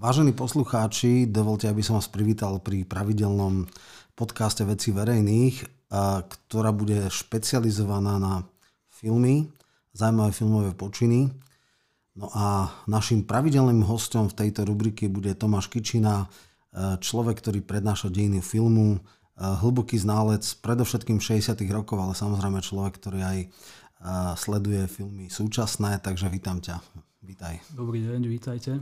Vážení poslucháči, dovolte, aby som vás privítal pri pravidelnom podcaste Veci verejných, ktorá bude špecializovaná na filmy, zaujímavé filmové počiny. No a našim pravidelným hostom v tejto rubrike bude Tomáš Kičina, človek, ktorý prednáša dejiny filmu, hlboký znalec predovšetkým 60. rokov, ale samozrejme človek, ktorý aj sleduje filmy súčasné, takže vítam ťa. Vítaj. Dobrý deň, vítajte.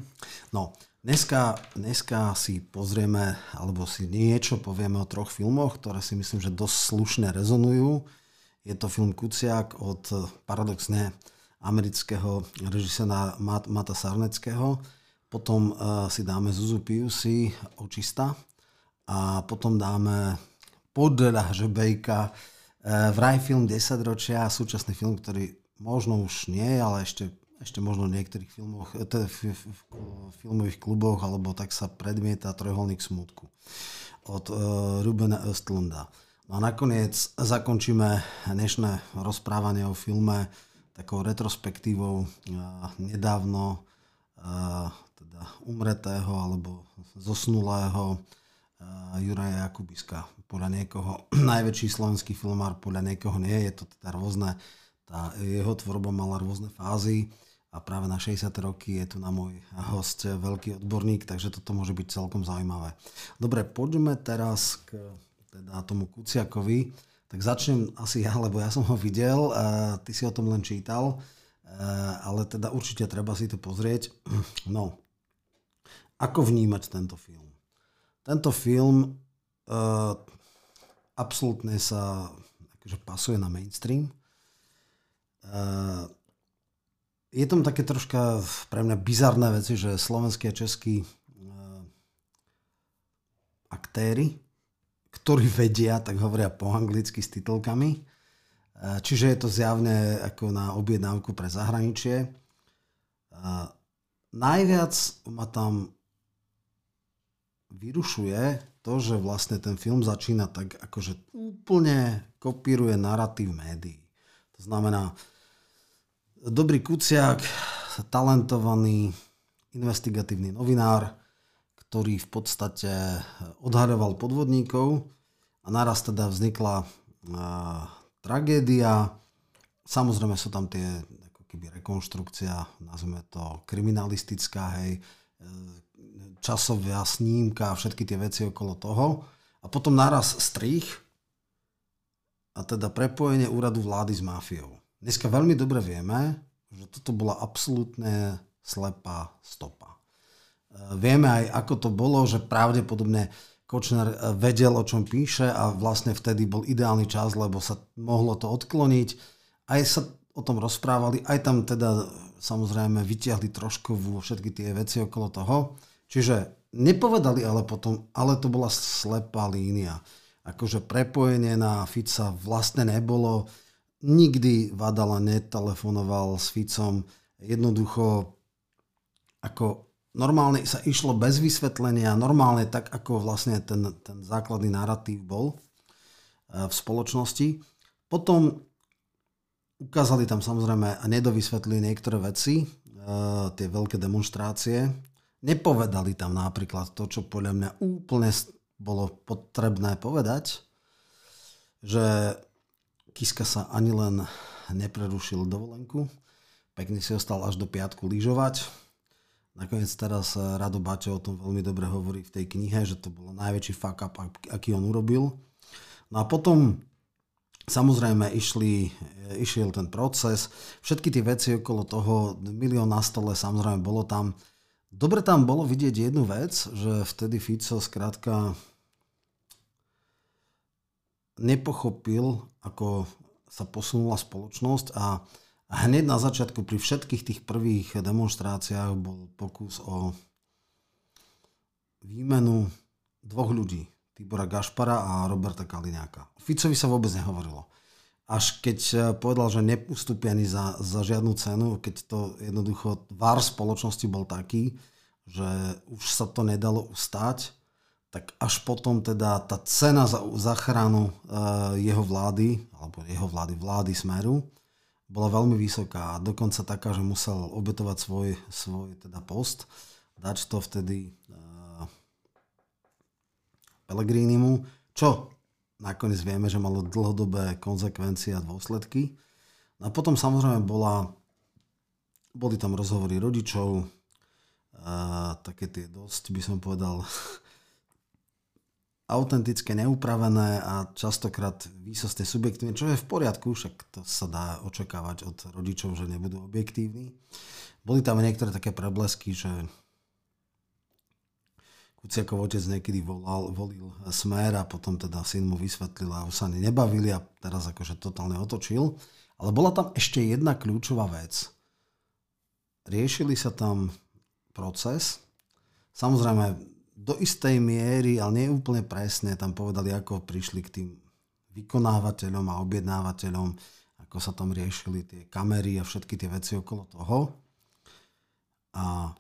No, Dneska si pozrieme, alebo si niečo povieme o troch filmoch, ktoré si myslím, že dosť slušne rezonujú. Je to film Kuciak od paradoxne amerického režiséra Matta Sarneckého. Potom si dáme Zuzu Piusi Očista. A potom dáme podľa Hřebejka vraj film 10 ročia, súčasný film, ktorý možno už nie, ale ešte možno v niektorých filmoch, v filmových kluboch, alebo tak sa predmieta Trojuholník smútku od Rubena Östlunda. No a nakoniec zakončíme dnešné rozprávanie o filme takou retrospektívou nedávno teda umretého alebo zosnulého Juraja Jakubiska. Podľa niekoho najväčší slovenský filmár, podľa niekoho nie, je to teda rôzne. Tá jeho tvorba mala rôzne fázy. A práve na 60. roky je tu na môj host veľký odborník, takže toto môže byť celkom zaujímavé. Dobre, poďme teraz k teda tomu Kuciakovi. Tak začnem asi ja, lebo ja som ho videl, ty si o tom len čítal, ale teda určite treba si to pozrieť. No, ako vnímať tento film? Tento film absolútne sa akože pasuje na mainstream. Je tam také troška pre mňa bizarné veci, že slovenskí a českí aktéri, ktorí vedia, tak hovoria po anglicky s titulkami. Čiže je to zjavne ako na objednávku pre zahraničie. Najviac ma tam vyrušuje to, že vlastne ten film začína tak, akože úplne kopíruje narratív médií. To znamená, dobrý Kuciak, talentovaný investigatívny novinár, ktorý v podstate odhaľoval podvodníkov a naraz teda vznikla tragédia. Samozrejme sú tam tie ako keby rekonštrukcia, nazveme to kriminalistická, hej, časová snímka, všetky tie veci okolo toho. A potom naraz strih a teda prepojenie úradu vlády s máfiou. Dneska veľmi dobre vieme, že toto bola absolútne slepá stopa. Vieme aj, ako to bolo, že pravdepodobne Kočner vedel, o čom píše a vlastne vtedy bol ideálny čas, lebo sa mohlo to odkloniť. Aj sa o tom rozprávali, aj tam teda samozrejme vytiahli trošku všetky tie veci okolo toho. Čiže nepovedali ale potom, ale to bola slepá línia. Akože prepojenie na Fica vlastne nebolo. Nikdy Vadala netelefonoval s Ficom. Jednoducho, ako normálne sa išlo bez vysvetlenia, normálne tak, ako vlastne ten základný narratív bol v spoločnosti. Potom ukázali tam samozrejme a nedovysvetlili niektoré veci, tie veľké demonštrácie. Nepovedali tam napríklad to, čo podľa mňa úplne bolo potrebné povedať, že Kiska sa ani len neprerušil dovolenku. Pekne si ostal až do piatku lyžovať. Nakoniec teraz Rado Báťa o tom veľmi dobre hovorí v tej knihe, že to bol najväčší fuck up, aký on urobil. No a potom samozrejme išiel ten proces. Všetky tie veci okolo toho, milión na stole samozrejme bolo tam. Dobre tam bolo vidieť jednu vec, že vtedy Fico skrátka nepochopil, ako sa posunula spoločnosť a hneď na začiatku pri všetkých tých prvých demonštráciách bol pokus o výmenu dvoch ľudí, Tibora Gašpara a Roberta Kaliňáka. O Ficovi sa vôbec nehovorilo. Až keď povedal, že neustúpi ani za žiadnu cenu, keď to jednoducho vár spoločnosti bol taký, že už sa to nedalo ustáť, tak až potom teda tá cena za záchranu vlády Smeru bola veľmi vysoká a dokonca taká, že musel obetovať svoj teda post dačto vtedy Pellegrínimu, čo nakoniec vieme, že malo dlhodobé konzekvencie a dôsledky. A potom samozrejme boli tam rozhovory rodičov, také tie dosť, by som povedal, autentické, neupravené a častokrát výsostne subjektívne, čo je v poriadku, však to sa dá očakávať od rodičov, že nebudú objektívni. Boli tam niektoré také preblesky, že Kuciakov otec niekedy volil Smer a potom teda syn mu vysvetlil a už sa nebavili a teraz akože totálne otočil. Ale bola tam ešte jedna kľúčová vec. Riešili sa tam proces. Samozrejme, do istej miery, ale nie úplne presne, tam povedali, ako prišli k tým vykonávateľom a objednávateľom, ako sa tam riešili tie kamery a všetky tie veci okolo toho. A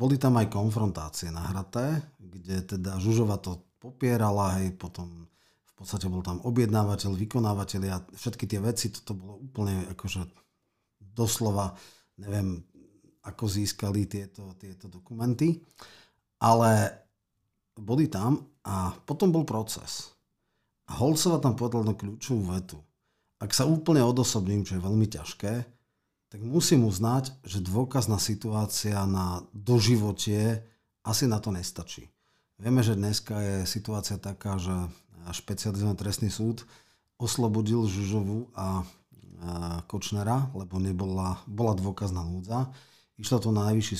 boli tam aj konfrontácie nahraté, kde teda Žužová to popierala, hej, potom v podstate bol tam objednávateľ, vykonávateľ a všetky tie veci, toto bolo úplne akože doslova, neviem, ako získali tieto dokumenty, ale boli tam a potom bol proces. A Holcová tam povedala na kľúčovú vetu. Ak sa úplne odosobním, čo je veľmi ťažké, tak musím uznať, že dôkazná situácia na doživotie asi na to nestačí. Vieme, že dneska je situácia taká, že špecializovaný trestný súd oslobodil Žužovu a Kočnera, lebo bola dôkazná núdza. Išlo to na najvyšší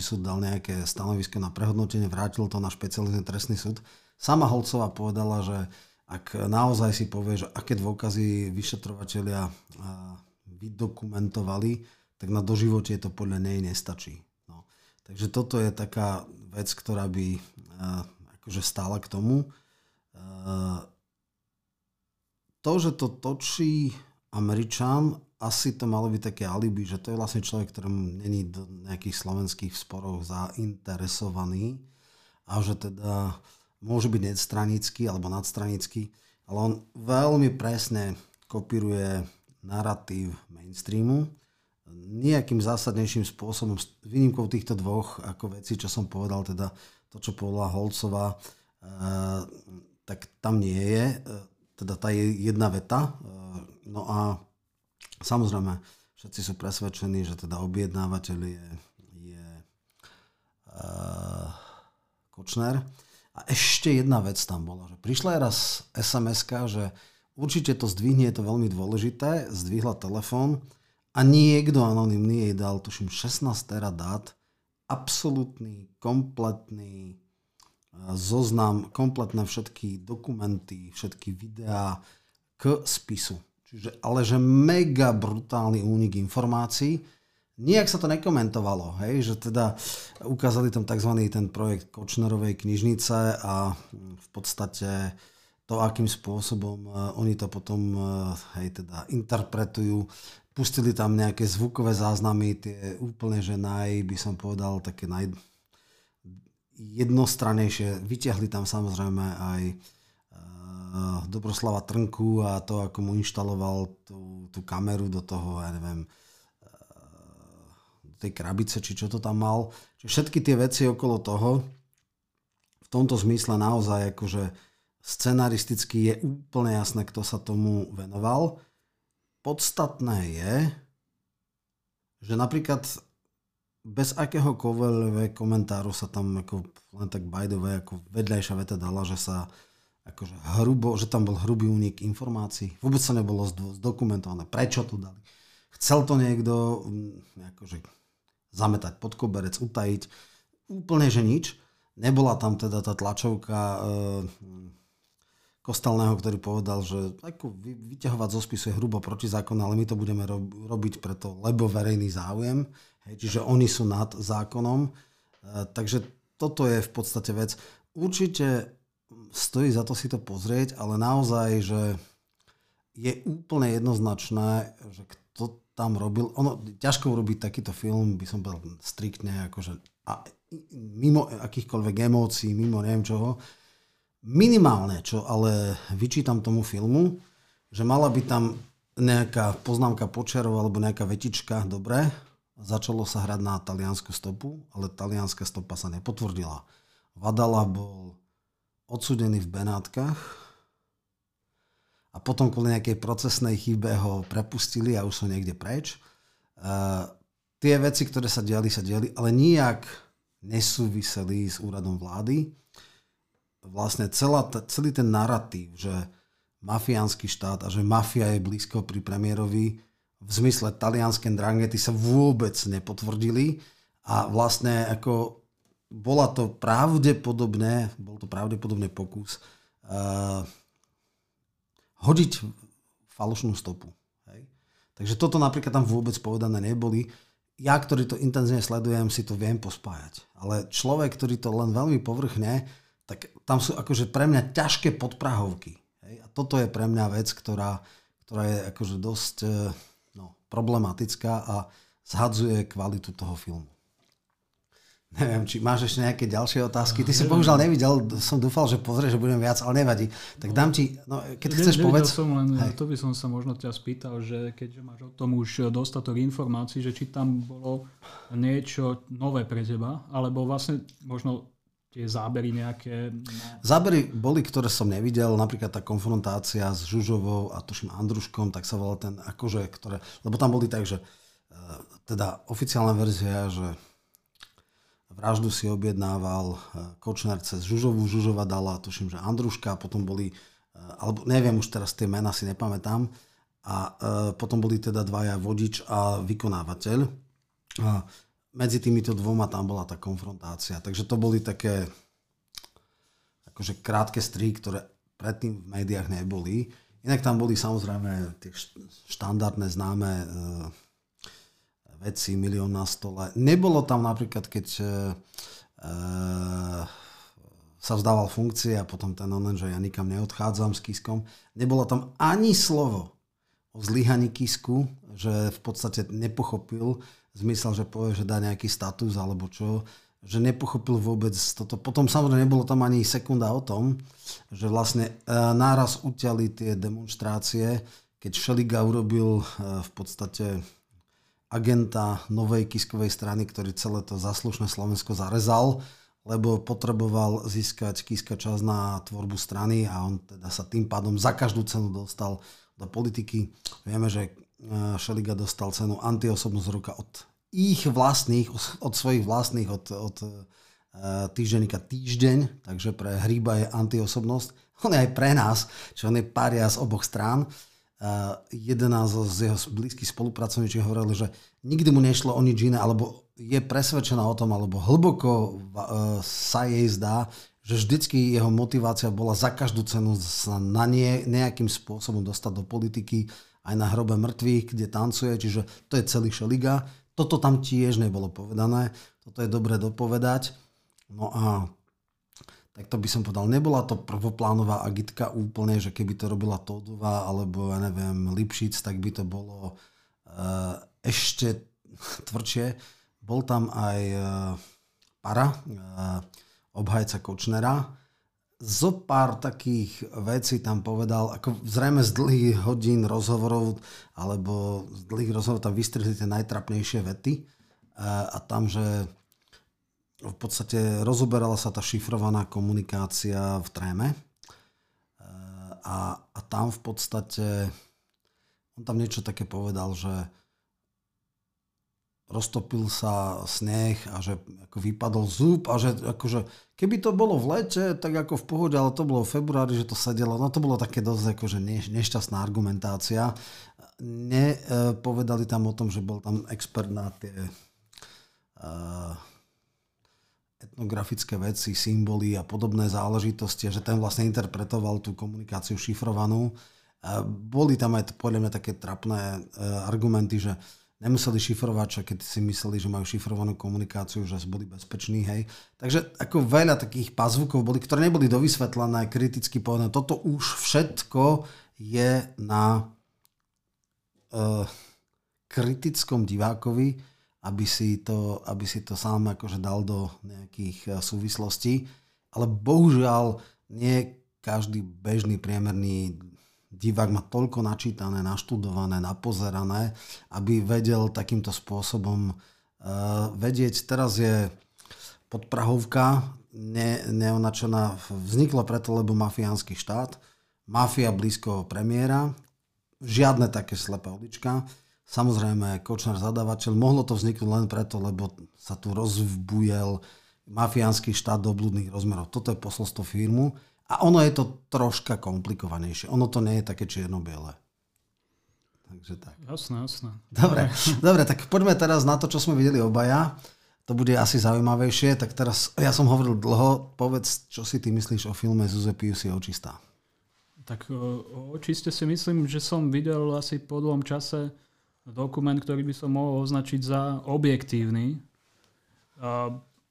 súd dal nejaké stanovisko na prehodnotenie, vrátil to na špecializovaný trestný súd. Sama Holcová povedala, že ak naozaj si povie, že aké dôkazy vyšetrovatelia vydokumentovali, tak na doživote to podľa nej nestačí. No. Takže toto je taká vec, ktorá by akože stála k tomu. To, že to točí Američan, asi to malo byť také alibi, že to je vlastne človek, ktorému není do nejakých slovenských sporov zainteresovaný a že teda môže byť nestranický alebo nadstranický, ale on veľmi presne kopíruje narratív mainstreamu. Nejakým zásadnejším spôsobom, s výnimkou týchto dvoch ako vecí, čo som povedal, teda to, čo povedala Holcová, tak tam nie je. Teda tá je jedna veta. No a samozrejme, všetci sú presvedčení, že teda objednávateľ je Kočner. A ešte jedna vec tam bola. Že prišla raz SMS-ka, že určite to zdvihne, je to veľmi dôležité. Zdvihla telefón a niekto anonymný jej dal, tuším, 16 teradát, absolútny, kompletný zoznam, kompletné všetky dokumenty, všetky videá k spisu. Čiže, ale že mega brutálny únik informácií. Nijak sa to nekomentovalo, hej? Že teda ukázali tam tzv. Ten projekt Kočnerovej knižnice a v podstate to, akým spôsobom oni to potom teda interpretujú. Pustili tam nejaké zvukové záznamy, tie úplne, že by som povedal, také najjednostranejšie. Vytiahli tam samozrejme aj Dobroslava Trnku a to, ako mu inštaloval tú kameru do toho, ja neviem, do tej krabice, či čo to tam mal. Čiže všetky tie veci okolo toho, v tomto zmysle naozaj akože scenaristicky je úplne jasné, kto sa tomu venoval. Podstatné je, že napríklad bez akéhokoľvek komentáru sa tam ako len tak by the way, ako vedľajšia veta dala, že sa akože že tam bol hrubý únik informácií. Vôbec sa nebolo zdokumentované, prečo to dali. Chcel to niekto akože zametať pod koberec, utajiť. Úplne, že nič. Nebola tam teda tá tlačovka Kostelného, ktorý povedal, že vyťahovať zo spisu je hrubo protizákon, ale my to budeme robiť preto, lebo verejný záujem. Hej, čiže oni sú nad zákonom. Takže toto je v podstate vec. Určite stojí za to si to pozrieť, ale naozaj, že je úplne jednoznačné, že kto tam robil. Ono ťažko urobiť takýto film, by som povedal striktne, akože mimo akýchkoľvek emócií, mimo neviem čoho. Minimálne, čo ale vyčítam tomu filmu, že mala by tam nejaká poznámka počiarov alebo nejaká vetička, dobre, Začalo sa hrať na taliansku stopu, ale talianska stopa sa nepotvrdila. Vadala bol odsúdený v Benátkach a potom kvôli nejakej procesnej chybe ho prepustili a už sú niekde preč. Tie veci, ktoré sa diali, ale nijak nesúviseli s úradom vlády. Vlastne celý ten narratív, že mafiánsky štát a že mafia je blízko pri premiérovi, v zmysle talianské dranghety sa vôbec nepotvrdili a vlastne ako bol to pravdepodobne pokus hodiť falošnú stopu. Hej? Takže toto napríklad tam vôbec povedané neboli. Ja, ktorý to intenzívne sledujem, si to viem pospájať. Ale človek, ktorý to len veľmi povrchne, tak tam sú akože pre mňa ťažké podprahovky. Hej? A toto je pre mňa vec, ktorá je akože dosť... problematická a zhadzuje kvalitu toho filmu. Neviem, či máš ešte nejaké ďalšie otázky. Ty si bohužiaľ nevidel, som dúfal, že pozrieš, že budem viac, ale nevadí. Tak dám ti, keď chceš povedz. To by som sa možno ťa spýtal, že keďže máš o tom už dostatok informácií, že či tam bolo niečo nové pre teba, alebo vlastne možno tie zábery nejaké... Zábery boli, ktoré som nevidel, napríklad tá konfrontácia s Žužovou a tuším Andruškom, tak sa volal ten akože, ktoré... Lebo tam boli tak, že teda oficiálna verzia, že vraždu si objednával Kočner cez Žužovu, Žužova dala, tuším, že Andruška, potom boli, alebo neviem už teraz tie mená si nepamätám, a potom boli teda dvaja vodič a vykonávateľ. A medzi týmito dvoma tam bola tá konfrontácia. Takže to boli také akože krátke strihy, ktoré predtým v médiách neboli. Inak tam boli samozrejme tie štandardné známe veci, milión na stole. Nebolo tam napríklad, keď sa vzdával funkcie a potom ten onen, že ja nikam neodchádzam s Kiskom. Nebolo tam ani slovo o zlyhaní Kisku, že v podstate nepochopil zmysel, že povie, že dá nejaký status alebo čo, že nepochopil vôbec toto. Potom samozrejme nebolo tam ani sekunda o tom, že vlastne náraz utiali tie demonštrácie, keď Šeliga urobil v podstate agenta novej Kiskovej strany, ktorý celé to zaslušné Slovensko zarezal, lebo potreboval získať Kiska čas na tvorbu strany a on teda sa tým pádom za každú cenu dostal do politiky. Vieme, že Šeliga dostal cenu antiosobnosť roka od ich vlastných, od svojich vlastných, od týždenníka Týždeň, takže pre Hríba je antiosobnosť. On je aj pre nás, čiže on je pária z oboch strán. Jeden z jeho blízkych spolupracovníčov hovoril, že nikdy mu nešlo o nič iné, alebo je presvedčená o tom, alebo hlboko sa jej zdá, že vždycky jeho motivácia bola za každú cenu sa na nejakým spôsobom dostať do politiky, aj na hrobe mŕtvych, kde tancuje, čiže to je celý Šeliga. Toto tam tiež nebolo povedané, toto je dobre dopovedať. No a tak to by som povedal, nebola to prvoplánová agitka úplne, že keby to robila Todová alebo, ja neviem, Lipšic, tak by to bolo ešte tvrdšie. Bol tam aj obhajca Kočnera. Zo pár takých vecí tam povedal, ako zrejme z dlhých hodín rozhovorov, alebo z dlhých rozhovorov tam vystrihli tie najtrapnejšie vety a tam, že v podstate rozoberala sa tá šifrovaná komunikácia v tréme a tam v podstate on tam niečo také povedal, že roztopil sa sneh a že ako vypadol zub a že akože, keby to bolo v lete, tak ako v pohode, ale to bolo v februári, že to sedelo. No to bolo také dosť akože nešťastná argumentácia. Nepovedali tam o tom, že bol tam expert na tie etnografické veci, symboly a podobné záležitosti, že ten vlastne interpretoval tú komunikáciu šifrovanú. Boli tam aj podľa mňa také trapné argumenty, že nemuseli šifrovať, čo keď si mysleli, že majú šifrovanú komunikáciu, že boli bezpeční, hej. Takže ako veľa takých pazvukov boli, ktoré neboli dovysvetlené, kriticky povedané. Toto už všetko je na kritickom divákovi, aby si to sám akože dal do nejakých súvislostí. Ale bohužiaľ nie každý bežný priemerný divák má toľko načítané, naštudované, napozerané, aby vedel takýmto spôsobom vedieť. Teraz je podprahovka neonačená, vznikla preto, lebo mafiánsky štát, mafia blízko premiéra, žiadne také slepé ulička. Samozrejme, Kočner zadávateľ, mohlo to vzniknúť len preto, lebo sa tu rozbujel mafiánsky štát do blúdnych rozmerov. Toto je posolstvo firmu a ono je to troška komplikovanejšie. Ono to nie je také čierno-biele. Takže tak. Jasné. Dobre, tak poďme teraz na to, čo sme videli obaja. To bude asi zaujímavejšie. Tak teraz, ja som hovoril dlho, povedz, čo si ty myslíš o filme Zuze Piusy Očistá. Tak očiste si myslím, že som videl asi po dlhom čase dokument, ktorý by som mohol označiť za objektívny.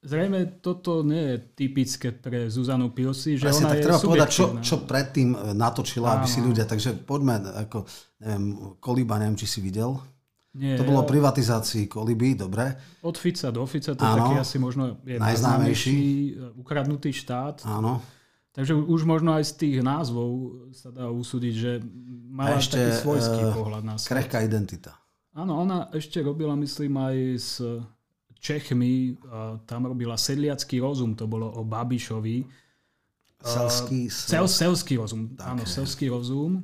Zrejme toto nie je typické pre Zuzanu Piusy, že presne, ona tak je treba povedať, čo predtým natočila, aby si ľudia... Takže poďme, ako, neviem, Kolíba, neviem, či si videl. Nie, to bolo o privatizácii Kolíby, dobre. Od Fica do Fica, to taký asi možno je najznámejší ukradnutý štát. Áno. Takže už možno aj z tých názvov sa dá usúdiť, že mala ešte taký svojský pohľad na svet. Krehká identita. Áno, ona ešte robila, myslím, aj s Čechmi. Tam robila Sedliacký rozum, to bolo o Babišovi. Selský rozum. Také. Áno, Selský rozum.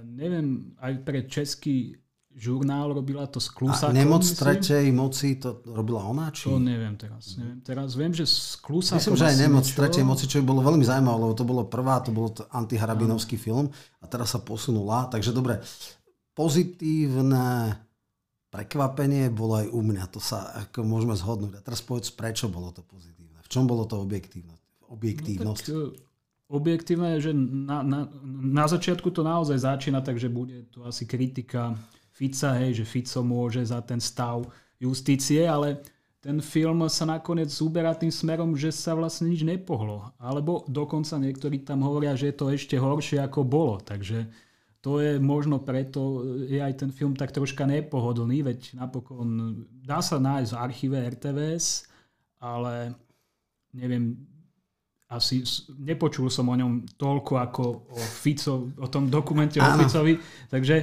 Neviem, aj pre český žurnál robila to s Klusákom. Nemoc tretej moci to robila ona? Či? To neviem teraz. Viem, že s Klusákom... Myslím, že aj Nemoc tretej moci, čo by bolo veľmi zaujímavé, lebo to bolo prvá, to bolo antiharabinovský film a teraz sa posunula. Takže dobre, pozitívne prekvapenie bolo aj u mňa. To sa ako môžeme zhodnúť. A teraz povedz, prečo bolo to pozitívne? V čom bolo to objektívnosť? No, objektívne je, že na začiatku to naozaj začína, takže bude to asi kritika Fica, hej, že Fico môže za ten stav justície, ale ten film sa nakoniec uberá tým smerom, že sa vlastne nič nepohlo. Alebo dokonca niektorí tam hovoria, že je to ešte horšie ako bolo. Takže to je možno preto, je aj ten film tak troška nepohodlný, veď napokon dá sa nájsť v archíve RTVS, ale neviem... Asi nepočul som o ňom toľko ako o Fico, o tom dokumente o Ficovi. Takže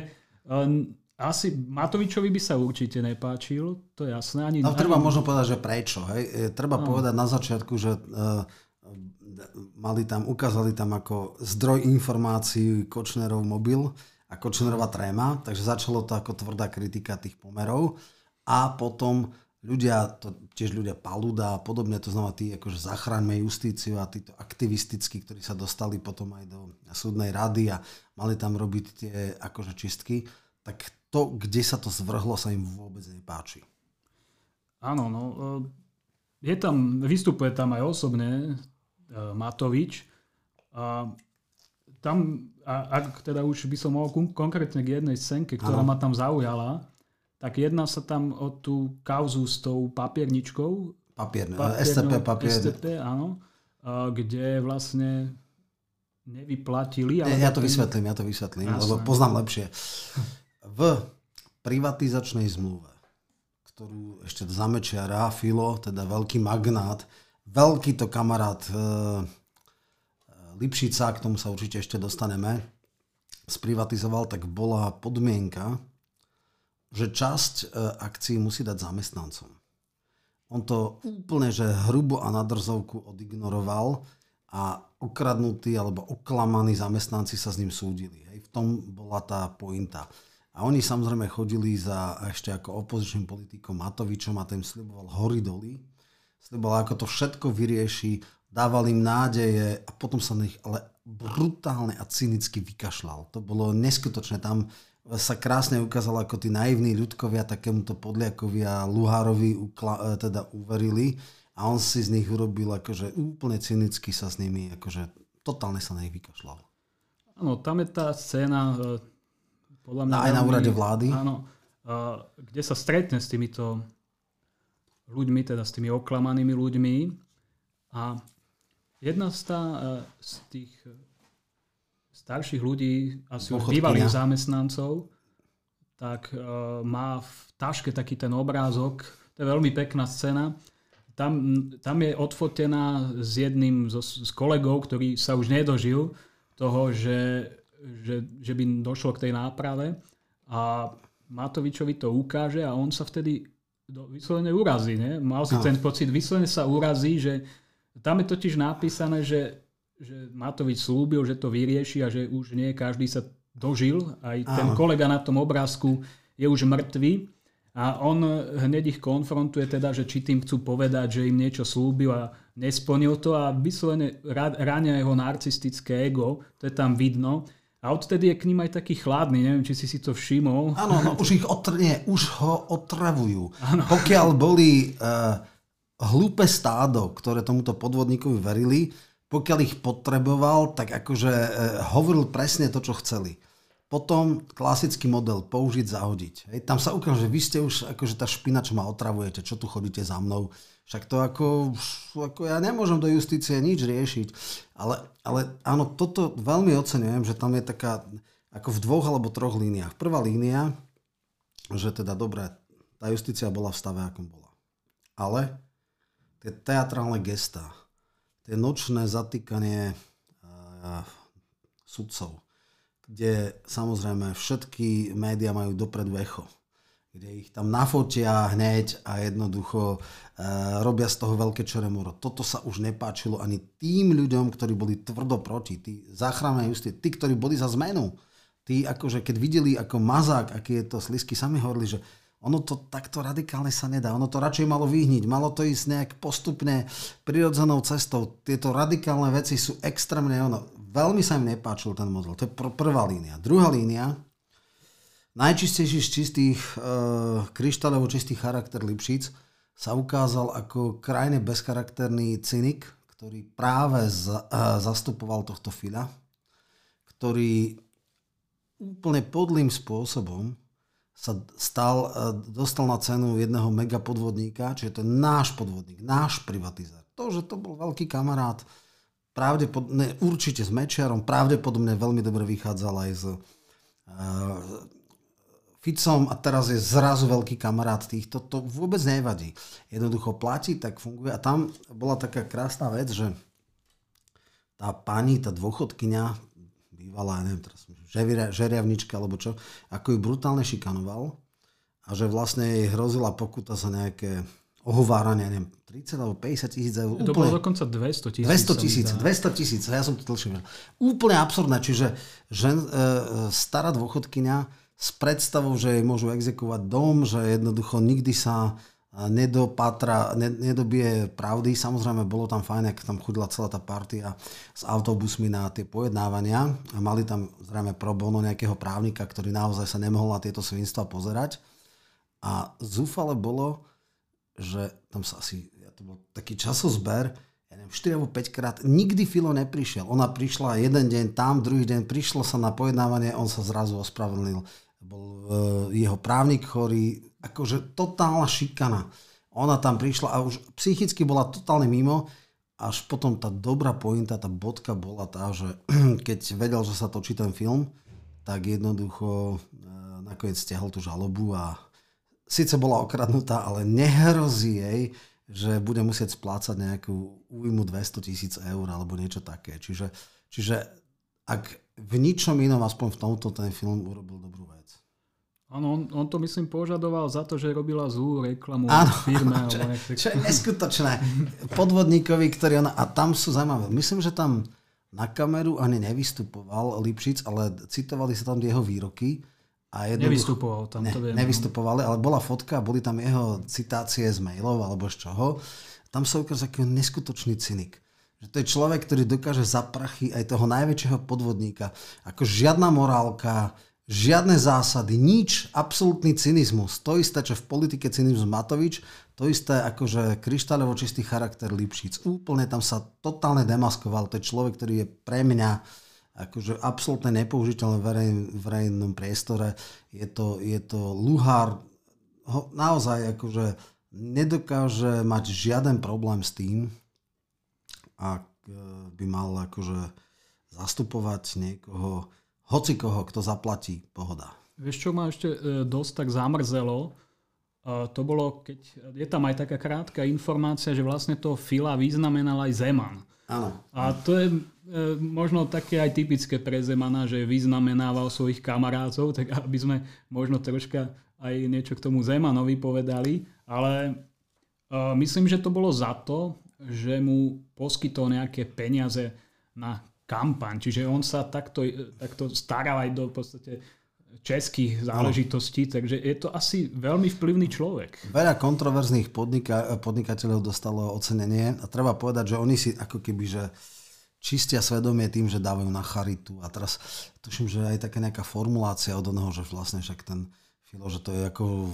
asi Matovičovi by sa určite nepáčil, to je jasné. No, treba možno povedať, že prečo. Hej? Treba povedať na začiatku, že ukázali tam ako zdroj informácií Kočnerov mobil a Kočnerova tréma, takže začalo to ako tvrdá kritika tých pomerov a potom... Tiež ľudia Paluda a podobne, to znamená tí, akože zachráňme justíciu a títo aktivistickí, ktorí sa dostali potom aj do súdnej rady a mali tam robiť tie akože čistky, tak to, kde sa to zvrhlo, sa im vôbec nepáči. Áno, no vystupuje tam aj osobne Matovič a tam, ak teda už by som mohol konkrétne k jednej scénke, ktorá ma tam zaujala, tak jedná sa tam o tú kauzu s tou papierničkou. STP, áno. Kde vlastne nevyplatili. Ale ja to vysvetlím, lebo poznám lepšie. V privatizačnej zmluve, ktorú ešte zamečiara Filo, teda veľký magnát, veľký to kamarát Lipšica, k tomu sa určite ešte dostaneme, sprivatizoval, tak bola podmienka, že časť akcií musí dať zamestnancom. On to úplne, že hrubo a na drzovku odignoroval a okradnutí alebo oklamaní zamestnanci sa s ním súdili. Hej. V tom bola tá pointa. A oni samozrejme chodili za ešte ako opozičným politikom Matovičom a ten sliboval hory doly. Sliboval, ako to všetko vyrieši, dával im nádeje a potom sa na nich ale brutálne a cynicky vykašľal. To bolo neskutočné. Tam sa krásne ukázalo, ako tí naivní ľudkovia takémuto Podliakovi a Luhárovi uverili a on si z nich urobil akože úplne cynicky sa s nimi, akože totálne sa na nich vykašľal. Áno, tam je tá scéna podľa mňa... Aj na úrade vlády. Áno, kde sa stretne s týmito ľuďmi, teda s tými oklamanými ľuďmi a jedna z tých... starších ľudí, asi už bývalých zamestnancov, tak má v taške taký ten obrázok, to je veľmi pekná scéna, tam je odfotená s jedným z kolegov, ktorý sa už nedožil toho, že že by došlo k tej náprave a Matovičovi to ukáže a on sa vtedy vyslovene urazí. Ne? Mal si ten pocit, vyslovene sa urazí, že tam je totiž napísané, že Matovič slúbil, že to vyrieši a že už nie každý sa dožil. Aj ten kolega na tom obrázku je už mŕtvý a on hneď ich konfrontuje teda, že či tým chcú povedať, že im niečo slúbil a nesplnil to a vyslovene ráňa jeho narcistické ego, to je tam vidno. A odtedy je k ním aj taký chladný, neviem, či si to všimol. Áno, no, už ho otravujú. Ano. Pokiaľ boli hlúpe stádo, ktoré tomuto podvodníkovi verili, pokiaľ ich potreboval, tak akože hovoril presne to, čo chceli. Potom klasický model, použiť, zahodiť. Hej, tam sa ukáže, že vy ste už akože tá špina, čo ma otravujete, čo tu chodíte za mnou. Však to ako ja nemôžem do justície nič riešiť. Ale áno, toto veľmi oceňujem, že tam je taká ako v dvoch alebo troch líniách. Prvá línia, že teda dobré, tá justícia bola v stave, akom bola. Ale tie teatrálne gestá, tie nočné zatýkanie sudcov, kde samozrejme všetky médiá majú dopredu echo, kde ich tam nafotia hneď a jednoducho robia z toho veľké čeremoro. Toto sa už nepáčilo ani tým ľuďom, ktorí boli tvrdo proti, tí záchranné justície, tí, ktorí boli za zmenu. Tí akože keď videli ako Mazák, aký je to slizky, sami hovorili, že ono to takto radikálne sa nedá, ono to radšej malo vyhniť, malo to ísť nejak postupne prirodzenou cestou. Tieto radikálne veci sú extrémne, veľmi sa im nepáčil ten model. To je prvá línia. Druhá línia, najčistejší z čistých kryštáľovo čistý charakter Lipšic sa ukázal ako krajne bezcharakterný cynik, ktorý práve zastupoval tohto Fila, ktorý úplne podlým spôsobom sa dostal na cenu jedného megapodvodníka, čiže to je náš podvodník, náš privatizár. To, že to bol veľký kamarát, pravdepodobne určite s Mečiarom, pravdepodobne veľmi dobre vychádzal aj z Ficom a teraz je zrazu veľký kamarát týchto, to vôbec nevadí. Jednoducho platí, tak funguje. A tam bola taká krásna vec, že tá pani, tá dôchodkyňa, bývala, neviem teraz, žeriavnička alebo čo, ako ju brutálne šikanoval a že vlastne jej hrozila pokuta za nejaké ohováranie, neviem, 30 alebo 50 tisíc eur. To bolo dokonca 200 tisíc. 200 tisíc, ja som to tlčil. Úplne absurdné, čiže stará dôchodkyňa s predstavou, že jej môžu exekuovať dom, že jednoducho nikdy sa nedobije pravdy. Samozrejme, bolo tam fajn, ak tam chodila celá tá partia s autobusmi na tie pojednávania a mali tam zrejme pro bono nejakého právnika, ktorý naozaj sa nemohol na tieto svinstva pozerať. A zúfale bolo, že tam sa asi, to bol taký časozber, 4 alebo 5 krát, nikdy Filo neprišiel. Ona prišla jeden deň tam, druhý deň prišlo sa na pojednávanie, on sa zrazu ospravedlnil. Bol jeho právnik chorý, akože totálna šikana. Ona tam prišla a už psychicky bola totálne mimo, až potom tá dobrá pointa, tá bodka bola tá, že keď vedel, že sa točí ten film, tak jednoducho nakoniec stiahol tú žalobu a síce bola okradnutá, ale nehrozí jej, že bude musieť splácať nejakú újmu 200 000 eur alebo niečo také. Čiže ak v ničom inom, aspoň v tomto, ten film urobil dobrú vec. Áno, on to myslím požadoval za to, že robila zlú reklamu firme. Čo je neskutočné. Podvodníkovi, ktorý ona... A tam sú zaujímavé. Myslím, že tam na kameru ani nevystupoval Lipšic, ale citovali sa tam jeho výroky. Nevystupoval tam, to viem. Nevystupovali, ale bola fotka, boli tam jeho citácie z mailov alebo z čoho. Tam sa ukázal aký neskutočný cynik. Že to je človek, ktorý dokáže za prachy aj toho najväčšieho podvodníka. Ako žiadna morálka, žiadne zásady, nič, absolútny cynizmus. To isté, čo v politike cynizmus Matovič, to isté akože kryštáľovo čistý charakter Lipšic. Úplne tam sa totálne demaskoval. To je človek, ktorý je pre mňa akože absolútne nepoužiteľné v verejnom priestore. Je to luhár, naozaj akože nedokáže mať žiaden problém s tým, ak by mal akože zastupovať niekoho, hocikoho, kto zaplatí, pohoda. Vieš, čo ma ešte dosť tak zamrzelo, to bolo, keď je tam aj taká krátka informácia, že vlastne to Fila vyznamenal aj Zeman. Áno. A to je možno také aj typické pre Zemana, že vyznamenával svojich kamarátov, tak aby sme možno troška aj niečo k tomu Zemanovi povedali, ale myslím, že to bolo za to, že mu poskytol nejaké peniaze na kampaň, čiže on sa takto staral aj do v podstate českých záležitostí, takže je to asi veľmi vplyvný človek. Veľa kontroverzných podnikateľov dostalo ocenenie a treba povedať, že oni si ako keby, že čistia svedomie tým, že dávajú na charitu. A teraz tuším, že aj taká nejaká formulácia od oného, že vlastne však ten Filo, že to je ako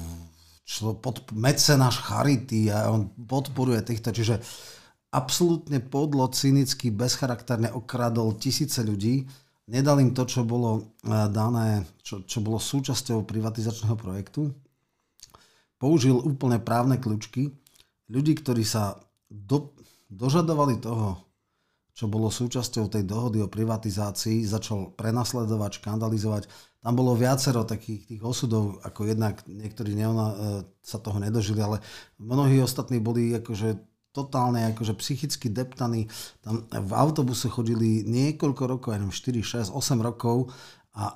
mecenáš charity a on podporuje týchto, čiže absolútne podlo, cynicky, bezcharakterne okradol tisíce ľudí. Nedal im to, čo bolo dané, čo bolo súčasťou privatizačného projektu. Použil úplne právne kľúčky. Ľudí, ktorí sa dožadovali toho, čo bolo súčasťou tej dohody o privatizácii, začal prenasledovať, škandalizovať. Tam bolo viacero takých tých osudov, ako jednak niektorí sa toho nedožili, ale mnohí ostatní boli akože totálne akože psychicky deptaní. Tam v autobuse chodili niekoľko rokov, ja neviem, 4, 6, 8 rokov a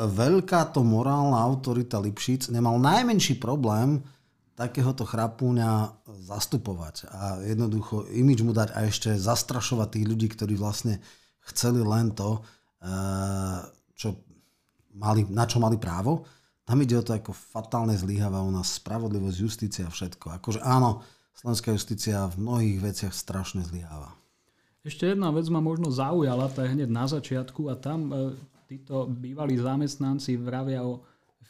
veľká to morálna autorita Lipšic nemal najmenší problém takéhoto chrapúňa zastupovať a jednoducho imidž mu dať a ešte zastrašovať tých ľudí, ktorí vlastne chceli len to, na čo mali právo. Tam ide o to, ako fatálne zlyháva u nás spravodlivosť, justícia, všetko. Akože áno, slovenská justícia v mnohých veciach strašne zlyháva. Ešte jedna vec ma možno zaujala, tá hneď na začiatku a tam títo bývalí zamestnanci vravia o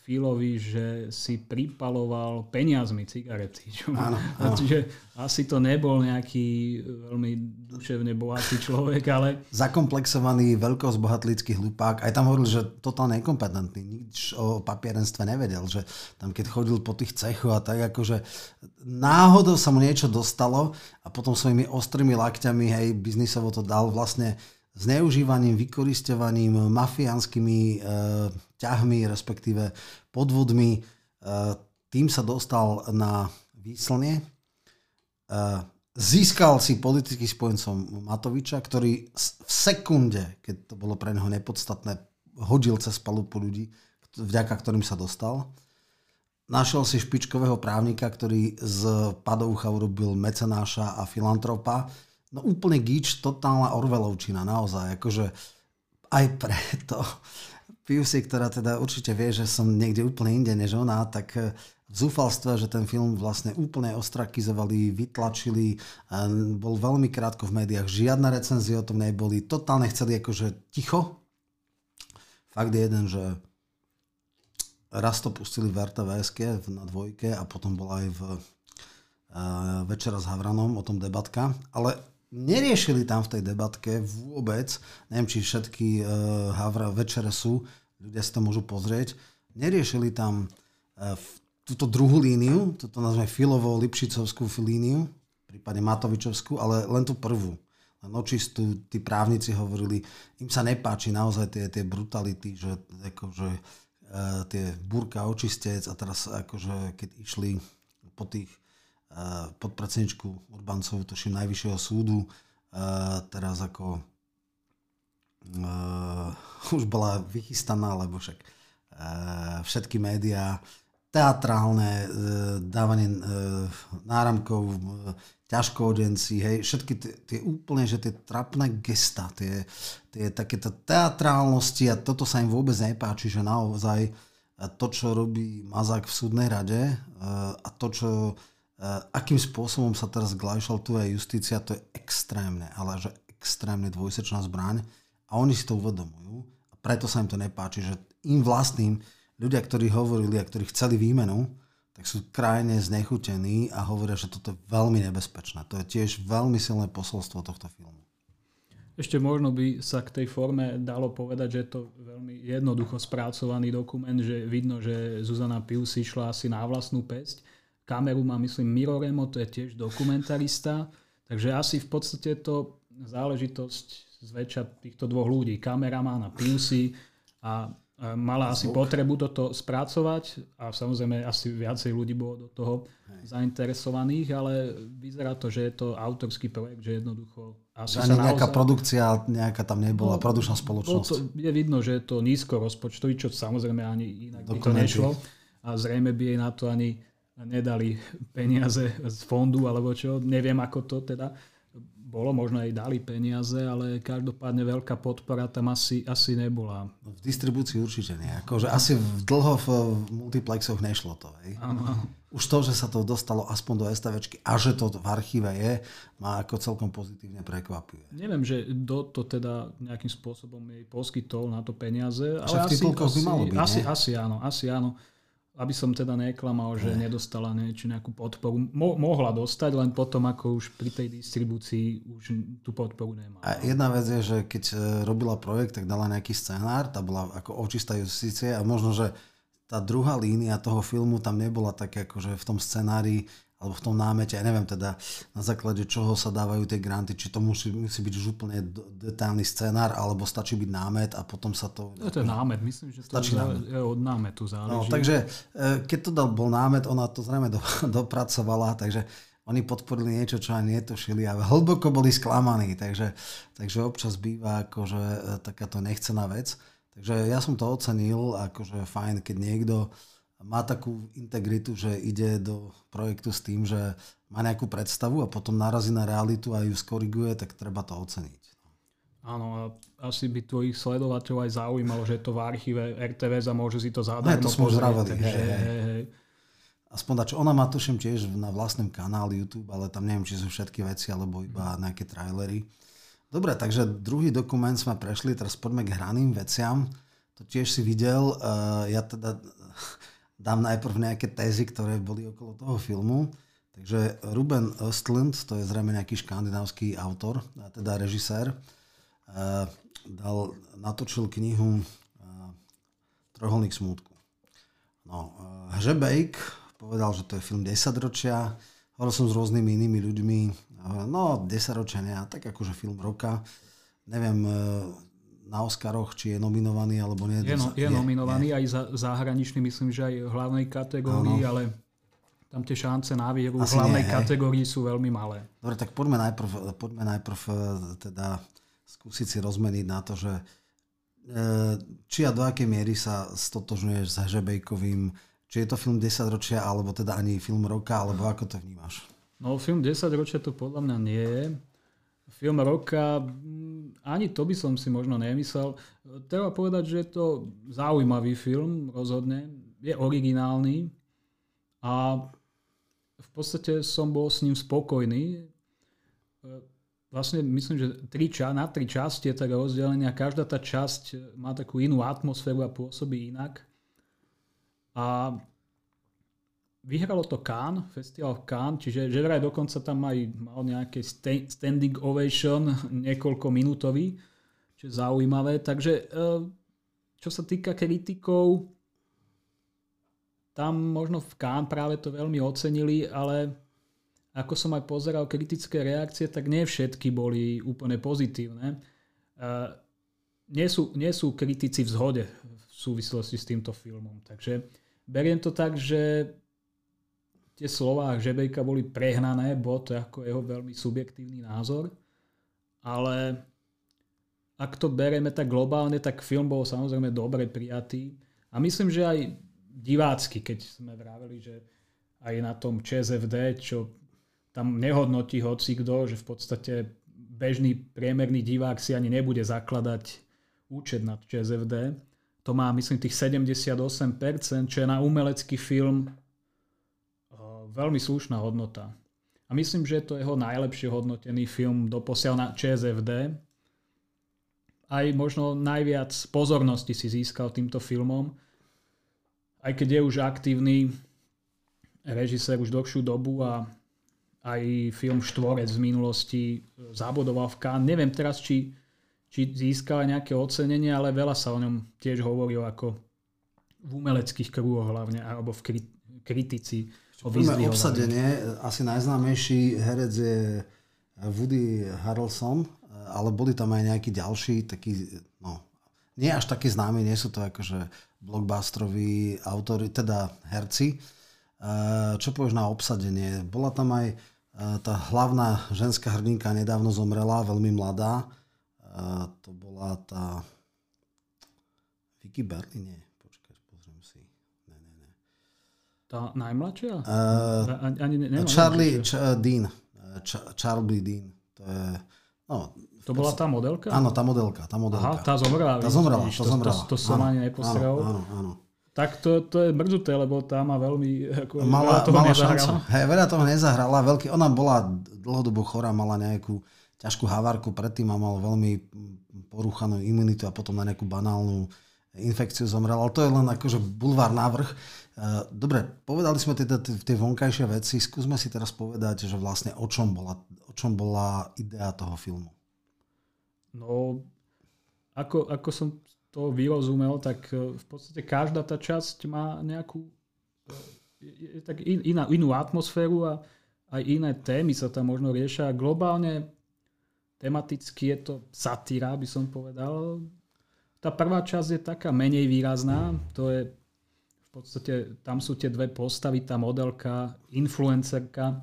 Filovi, že si pripaloval peniazmi cigarety. Áno. Čiže asi to nebol nejaký veľmi duševne bohatý človek, ale... Zakomplexovaný, veľkozbohatlícky hlupák. Aj tam hovoril, že totálne nekompetentný. Nič o papierenstve nevedel. Že tam, keď chodil po tých cechoch a tak, akože náhodou sa mu niečo dostalo a potom svojimi ostrými lakťami, hej, biznisovo to dal vlastne zneužívaním, vykoristovaním, mafiánskymi ťahmi, respektíve podvodmi. Tým sa dostal na výslnie. Získal si politických spojencom Matoviča, ktorý v sekunde, keď to bolo pre neho nepodstatné, hodil cez palubu ľudí, vďaka ktorým sa dostal. Našiel si špičkového právnika, ktorý z padoucha urobil mecenáša a filantropa. No úplne gíč, totálna Orwellovčina, naozaj. Akože aj preto Piusy, ktorá teda určite vie, že som niekde úplne inde než ona, tak v zúfalstve, že ten film vlastne úplne ostrakizovali, vytlačili, bol veľmi krátko v médiách, žiadne recenzie o tom neboli, totálne chceli akože ticho. Fakt je jeden, že raz to pustili v RTVS-ke na dvojke a potom bola aj v Večera s Havranom, o tom debatka, ale neriešili tam v tej debatke vôbec, neviem, či všetky večere sú, ľudia si to môžu pozrieť, neriešili tam túto druhú líniu, toto nazveme Filovo-Lipšicovskú líniu, prípadne Matovičovskú, ale len tú prvú. Len očistú, tí právnici hovorili, im sa nepáči naozaj tie brutality, že akože, tie burka, očistec a teraz akože, keď išli po tých podpredsedničku Urbancovú, tuším, najvyššieho súdu. Teraz ako už bola vychystaná, lebo však všetky médiá, teatrálne dávanie náramkov, ťažkoodencií, hej, všetky tie úplne, že tie trapné gesta, tie takéto teatrálnosti a toto sa im vôbec nepáči, že naozaj to, čo robí Mazák v súdnej rade a to, čo akým spôsobom sa teraz glajšal tu aj justícia, to je extrémne, ale že extrémne dvojsečná zbraň a oni si to uvedomujú a preto sa im to nepáči, že im vlastným ľudia, ktorí hovorili a ktorí chceli výmenu, tak sú krajne znechutení a hovoria, že toto je veľmi nebezpečné. To je tiež veľmi silné posolstvo tohto filmu. Ešte možno by sa k tej forme dalo povedať, že je to veľmi jednoducho spracovaný dokument, že vidno, že Zuzana Pius išla asi na vlastnú päsť. Kameru má, myslím, Miro Remo, to je tiež dokumentarista. Takže asi v podstate to záležitosť zväčša týchto dvoch ľudí. Kamera má na Piusy a mala asi potrebu toto spracovať a samozrejme asi viacej ľudí bolo do toho zainteresovaných, ale vyzerá to, že je to autorský projekt, že jednoducho asi sa naozaj... Nejaká produkcia, nejaká tam nebola, produčná spoločnosť. Je vidno, že je to nízko rozpočtový, čo samozrejme ani inak by to nešlo a zrejme by jej na to ani nedali peniaze z fondu alebo čo, neviem ako to teda bolo, možno aj dali peniaze, ale každopádne veľká podpora tam asi nebola. V distribúcii určite nie. Akože asi dlho v multiplexoch nešlo to. Áno. Už to, že sa to dostalo aspoň do STVčky a že to v archíve je, ma ako celkom pozitívne prekvapuje. Neviem, že kto to teda nejakým spôsobom jej poskytol na to peniaze. Ale v titulkoch by malo byť, Asi áno. Aby som teda neklamal, že nedostala nejakú podporu. Mohla dostať, len potom, ako už pri tej distribúcii už tú podporu nemá. A jedna vec je, že keď robila projekt, tak dala nejaký scenár, tá bola ako očistá justície a možno, že tá druhá línia toho filmu tam nebola tak akože v tom scenári alebo v tom námete, ja neviem teda na základe čoho sa dávajú tie granty, či to musí byť už úplne detailný scenár, alebo stačí byť námet a potom sa to... To je námet, myslím, že to je od námetu záleží. No, takže keď to bol námet, ona to zrejme dopracovala, takže oni podporili niečo, čo ani netušili a hlboko boli sklamaní, takže občas býva akože takáto nechcená vec. Takže ja som to ocenil, akože fajn, keď niekto má takú integritu, že ide do projektu s tým, že má nejakú predstavu a potom narazí na realitu a ju skoriguje, tak treba to oceniť. Áno, a asi by tvojich sledovateľov aj zaujímalo, že je to v archíve RTVS a môže si to zadarmo pozrieť. Aspoň dačo, ona má tuším tiež na vlastnom kanáli YouTube, ale tam neviem, či sú všetky veci, alebo iba nejaké trailery. Dobre, takže druhý dokument sme prešli, teraz poďme k hraným veciam. To tiež si videl, ja teda... Dám najprv nejaké tézy, ktoré boli okolo toho filmu. Takže Ruben Östlund, to je zrejme nejaký škandinávsky autor, teda režisér, natočil knihu Trojuholník smútku. No, Hřebejk povedal, že to je film 10-ročia. Hovoril som s rôznymi inými ľuďmi. No, 10-ročia nie, tak akože film roka. Neviem... na Oscaroch, či je nominovaný, alebo nie. Je nominovaný nie. Aj za zahraničný, myslím, že aj v hlavnej kategórii, ale tam tie šance na výhru v hlavnej kategórii sú veľmi malé. Dobre, tak poďme najprv teda skúsiť si rozmeniť na to, že či a do akej miery sa stotožňuješ s Hřebejkovým, či je to film 10 ročia, alebo teda ani film roka, alebo ako to vnímaš? No film 10 ročia to podľa mňa nie je. Film roka, ani to by som si možno nemyslel. Treba povedať, že je to zaujímavý film, rozhodne. Je originálny a v podstate som bol s ním spokojný. Vlastne myslím, že na tri časti je tak rozdelenia. Každá tá časť má takú inú atmosféru a pôsobí inak. A vyhralo to Cannes, festival Cannes, čiže že vraj dokonca tam aj mal nejaké standing ovation, niekoľko minútový, čo je zaujímavé. Takže čo sa týka kritikov, tam možno v Cannes práve to veľmi ocenili, ale ako som aj pozeral kritické reakcie, tak nie všetky boli úplne pozitívne. Nie sú kritici v zhode v súvislosti s týmto filmom. Takže beriem to tak, že tie slová Hřebejka boli prehnané, bo to je ako jeho veľmi subjektívny názor, ale ak to bereme tak globálne, tak film bol samozrejme dobre prijatý a myslím, že aj divácky, keď sme vraveli, že aj na tom ČSFD, čo tam nehodnotí hocikdo, že v podstate bežný priemerný divák si ani nebude zakladať účet na ČSFD, to má myslím tých 78%, čo je na umelecký film veľmi slušná hodnota. A myslím, že to je jeho najlepšie hodnotený film doposiaľ na ČSFD. Aj možno najviac pozornosti si získal týmto filmom. Aj keď je už aktívny režisér už dlhšiu dobu a aj film Štvorec z minulosti zabodoval v Cannes. Neviem teraz, či získal nejaké ocenenie, ale veľa sa o ňom tiež hovorilo ako v umeleckých krúhoch hlavne, alebo v kritici. Prvé obsadenie, asi najznámejší herec je Woody Harrelson, ale boli tam aj nejakí ďalší, takí, no, nie až takí známi, nie sú to akože blockbusteroví autori, teda herci. Čo povieš na obsadenie? Bola tam aj tá hlavná ženská hrdinka, nedávno zomrela, veľmi mladá. To bola tá Vicky Berlin, nie, počkaj, pozriem si. Ne. Tá najmladšia? Charlie Dean. To je... No, to bola tá modelka? Áno, tá modelka. Aha, tá zomrela. To som ani nepostrel. Áno. Tak to je mrdzuté, lebo tá má veľmi... Ako, mala šancu. Hej, veľa toho nezahrala. Ona bola dlhodobo chorá, mala nejakú ťažkú havárku predtým a mala veľmi porúchanú imunitu a potom na nejakú banálnu infekciu zomrela. Ale to je len akože bulvár návrh. Dobre, povedali sme teda tie vonkajšie veci. Skúsme si teraz povedať, že vlastne o čom bola idea toho filmu. No, ako som to vyrozumel, tak v podstate každá tá časť má nejakú inú atmosféru a aj iné témy sa tam možno riešia. Globálne, tematicky je to satíra, by som povedal. Tá prvá časť je taká menej výrazná. To je v podstate, tam sú tie dve postavy, tá modelka, influencerka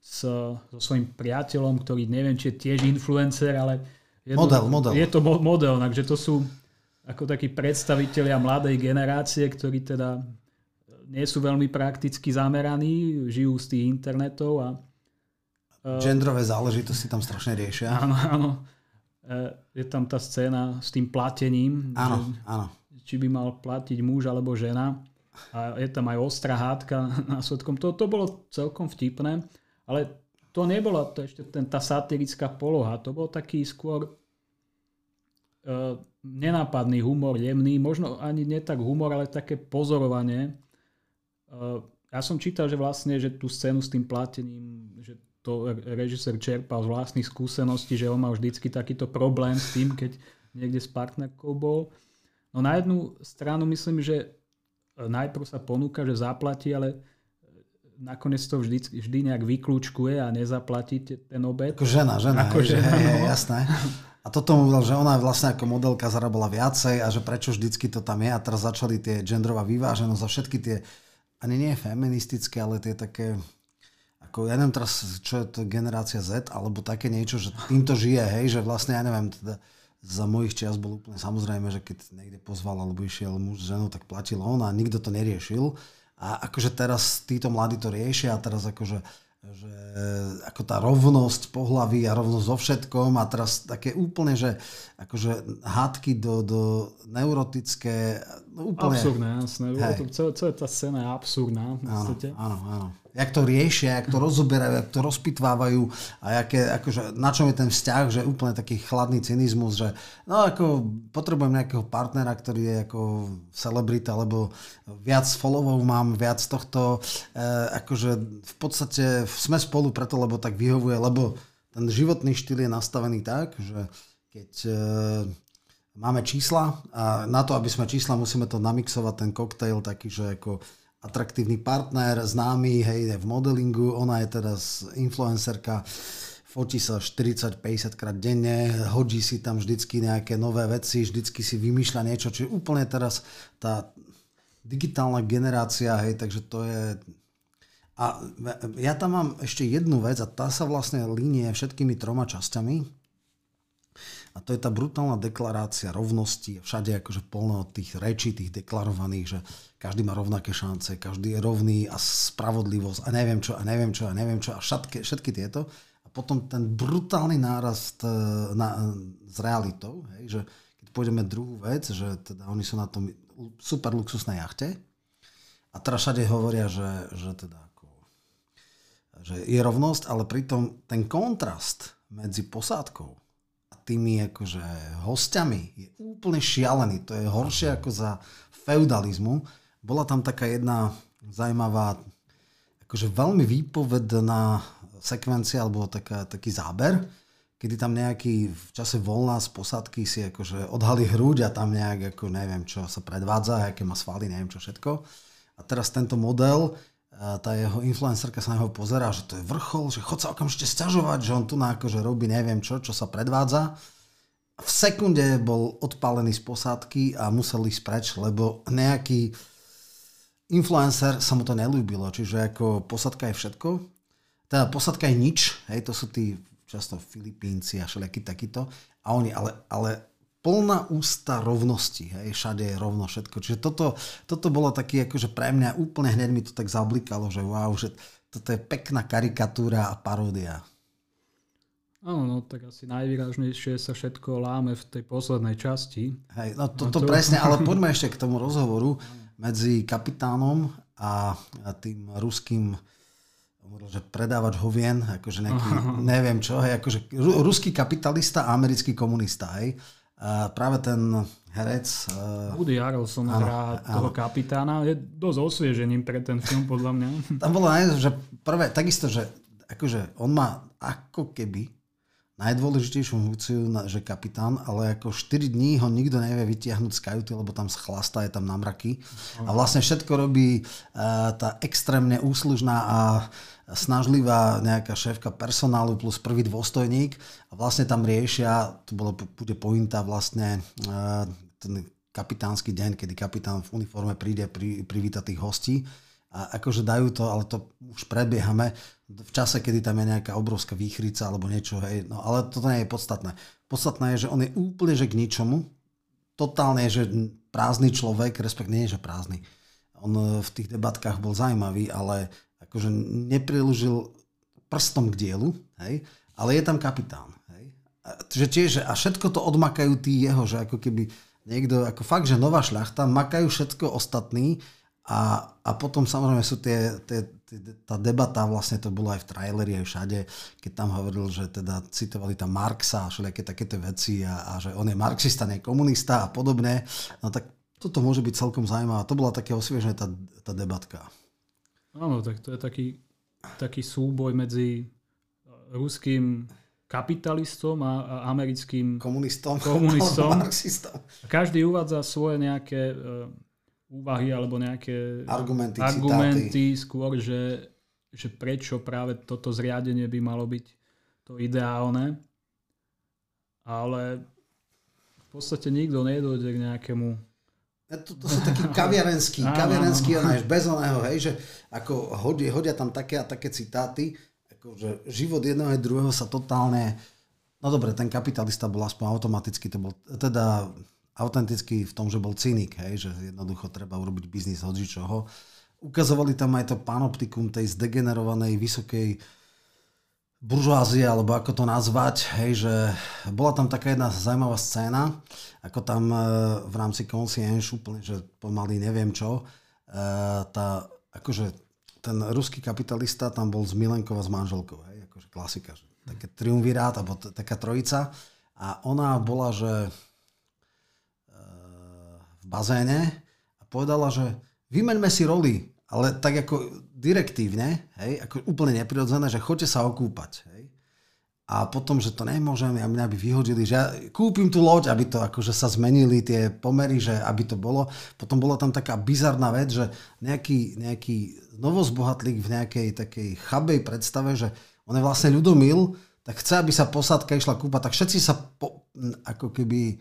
so svojím priateľom, ktorý neviem, či je tiež influencer, ale model. Je to model, takže to sú ako takí predstavitelia mladej generácie, ktorí teda nie sú veľmi prakticky zameraní, žijú z tých internetov a genderové záležitosti tam strašne riešia. Áno. Je tam tá scéna s tým platením. Áno. Či by mal platiť muž alebo žena. A je tam aj ostrá hádka následkom. To bolo celkom vtipné, ale to nebola to ešte tá satirická poloha. To bol taký skôr nenápadný humor, jemný. Možno ani nie tak humor, ale také pozorovanie. Ja som čítal, že vlastne že tú scénu s tým platením, že to režisér čerpal z vlastných skúseností, že on mal vždycky takýto problém s tým, keď niekde s partnerkou bol. No na jednu stranu myslím, že najprv sa ponúka, že zaplatí, ale nakoniec to vždy nejak vyklúčkuje a nezaplatí ten obed. Ako žena. Hej, jasné. A toto mu povedal, že ona vlastne ako modelka zarábala viacej a že prečo vždycky to tam je. A teraz začali tie genderová vyváženosť a všetky tie, ani nie feministické, ale tie také, ako ja neviem teraz, čo je to generácia Z, alebo také niečo, že týmto žije, hej, že vlastne ja neviem, teda za mojich čias bol úplne samozrejme, že keď niekde pozval alebo išiel muž s ženou, tak platil on a nikto to neriešil. A akože teraz títo mladí to riešia a teraz akože že, ako tá rovnosť pohlaví a rovnosť so všetkom a teraz také úplne, že akože hádky do neurotické, no úplne... Absurdné, jasné. Celá tá scéna je absurdná. Áno. Jak to riešia, jak to rozoberajú, jak to rozpitvávajú a akože, na čom je ten vzťah, že úplne taký chladný cynizmus, že no ako potrebujem nejakého partnera, ktorý je ako celebrita, lebo viac followov mám, viac tohto, akože v podstate sme spolu preto, lebo tak vyhovuje, lebo ten životný štýl je nastavený tak, že keď máme čísla a na to, aby sme čísla, musíme to namixovať ten koktejl taký, že ako atraktívny partner, známy, hej, v modelingu, ona je teraz influencerka, fotí sa 40-50 krát denne, hodí si tam vždycky nejaké nové veci, vždycky si vymýšľa niečo, čiže úplne teraz tá digitálna generácia, hej, takže to je... A ja tam mám ešte jednu vec a tá sa vlastne línie všetkými troma časťami a to je tá brutálna deklarácia rovnosti, všade akože plno tých rečí, tých deklarovaných, že každý má rovnaké šance, každý je rovný a spravodlivosť a neviem čo a všetky tieto a potom ten brutálny nárast s realitou, hej, že keď pôjdeme druhú vec, že teda oni sú na tom super luxusnej jachte a teraz všade hovoria, že teda že je rovnosť, ale pritom ten kontrast medzi posádkou a tými akože hostiami je úplne šialený. To je horšie ako za feudalizmu. Bola tam taká jedna zaujímavá, akože veľmi výpovedná sekvencia alebo taký záber, kedy tam nejaký v čase voľná z posádky si akože odhalí hruď a tam nejak ako neviem čo sa predvádza, aké má svaly, neviem čo všetko. A teraz tento model, tá jeho influencerka sa na neho pozerá, že to je vrchol, že chod sa okamžite sťažovať, že on tu na akože robí neviem čo sa predvádza. A V sekunde bol odpálený z posádky a musel ísť preč, lebo nejaký influencer sa mu to nelúbilo. Čiže ako posádka je všetko. Teda posádka je nič. Hej, to sú tí často Filipínci a všelijakí takýto. A oni, ale plná ústa rovnosti. Hej, všade je rovno všetko. Čiže toto bolo taký, akože pre mňa úplne hneď mi to tak zablikalo, že wow, že toto je pekná karikatúra a paródia. Áno, no tak asi najvýraznejšie sa všetko láme v tej poslednej časti. Hej, no toto presne, ale poďme ešte k tomu rozhovoru medzi kapitánom a tým ruským, že predávač hovien, akože nejaký, neviem čo, hej, akože ruský kapitalista a americký komunista, hej. A práve ten herec... Woody Harrelson hrá toho kapitána, je dosť osvieženým pre ten film, podľa mňa. Tam bolo, že prvé, takisto, že akože on má ako keby najdôležitejšiu funkciu, že kapitán, ale ako 4 dní ho nikto nevie vytiahnuť z kajuty, lebo tam schlastá, je tam na mraky. A vlastne všetko robí tá extrémne úslužná a snažlivá nejaká šéfka personálu plus prvý dôstojník a vlastne tam riešia, to bude pointa vlastne ten kapitánsky deň, kedy kapitán v uniforme príde privíta tých hostí. A akože dajú to, ale to už prebiehame v čase, kedy tam je nejaká obrovská výchrica alebo niečo, hej, no ale toto nie je podstatné. Podstatné je, že on je úplne že k ničomu, totálne je, že prázdny človek, respekt nie je, že prázdny. On v tých debatkách bol zaujímavý, ale akože nepriložil prstom k dielu, hej, ale je tam kapitán, hej. A všetko to odmakajú tí jeho, že ako keby niekto, ako fakt, že nová šľachta, makajú všetko ostatní. A potom samozrejme sú tá debata, vlastne to bolo aj v traileri, aj všade, keď tam hovoril, že teda citovali tam Marxa a všelijaké takéto veci a že on je marxista, nie komunista a podobne. No tak toto môže byť celkom zaujímavé. To bola také osviežené tá debatka. Áno, tak to je taký súboj medzi ruským kapitalistom a americkým komunistom. Marxistom. Každý uvádza svoje nejaké... úvahy alebo nejaké argumenty skôr, že prečo práve toto zriadenie by malo byť to ideálne. Ale v podstate nikto nedôjde k nejakému... To sú takí kaviarenskí bez oného, hej, že ako hodia tam také a také citáty, akože život jedného a druhého sa totálne... No dobre, ten kapitalista bol aspoň automaticky, to bol teda... autentický v tom, že bol cynik, hej, že jednoducho treba urobiť biznis od ničoho. Ukazovali tam aj to panoptikum tej zdegenerovanej vysokej buržuázie, alebo ako to nazvať, hej, že bola tam taká jedna zaujímavá scéna, ako tam v rámci concierge úplne, že pomaly neviem čo, akože ten ruský kapitalista tam bol z Milenkova s manželkou, hej, akože klasika, že také triumvirát, alebo taká trojica a ona bola, že bazéne a povedala, že vymeňme si roli, ale tak ako direktívne, hej, ako úplne neprirodzené, že choďte sa okúpať. Hej. A potom, že to nemôžem, a mňa by vyhodili, že ja kúpim tú loď, aby to akože sa zmenili tie pomery, že aby to bolo. Potom bola tam taká bizarná vec, že nejaký novozbohatlík v nejakej takej chabej predstave, že on je vlastne ľudomil, tak chce, aby sa posádka išla kúpať, tak všetci sa ako keby...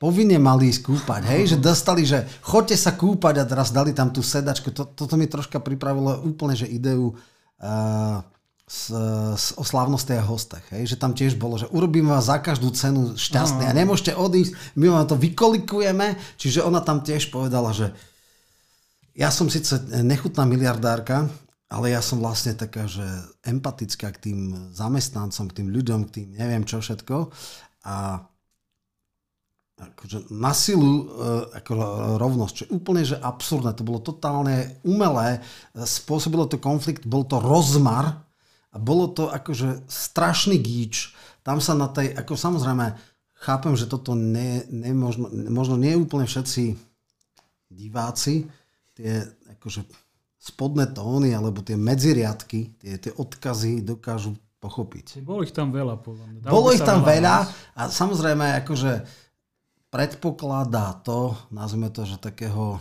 povinne mali ísť kúpať, hej? Že dostali, že choďte sa kúpať a teraz dali tam tú sedačku. Toto mi troška pripravilo úplne, že ideu o slávnosti a hostech, hej? Že tam tiež bolo, že urobíme vás za každú cenu šťastný a nemôžete odísť, my vám to vykolikujeme, čiže ona tam tiež povedala, že ja som síce nechutná miliardárka, ale ja som vlastne taká, že empatická k tým zamestnancom, k tým ľuďom, k tým neviem čo všetko a akože na silu akože rovnosť, čo je úplne že absurdné, to bolo totálne umelé, spôsobilo to konflikt, bol to rozmar a bolo to akože strašný gíč. Tam sa na tej, ako samozrejme, chápem, že toto možno nie úplne všetci diváci, tie akože spodné tóny alebo tie medziriadky, tie odkazy dokážu pochopiť. Bolo ich tam veľa, podľa mňa. Bolo ich tam veľa a samozrejme akože predpokladá to, nazvime to, že takého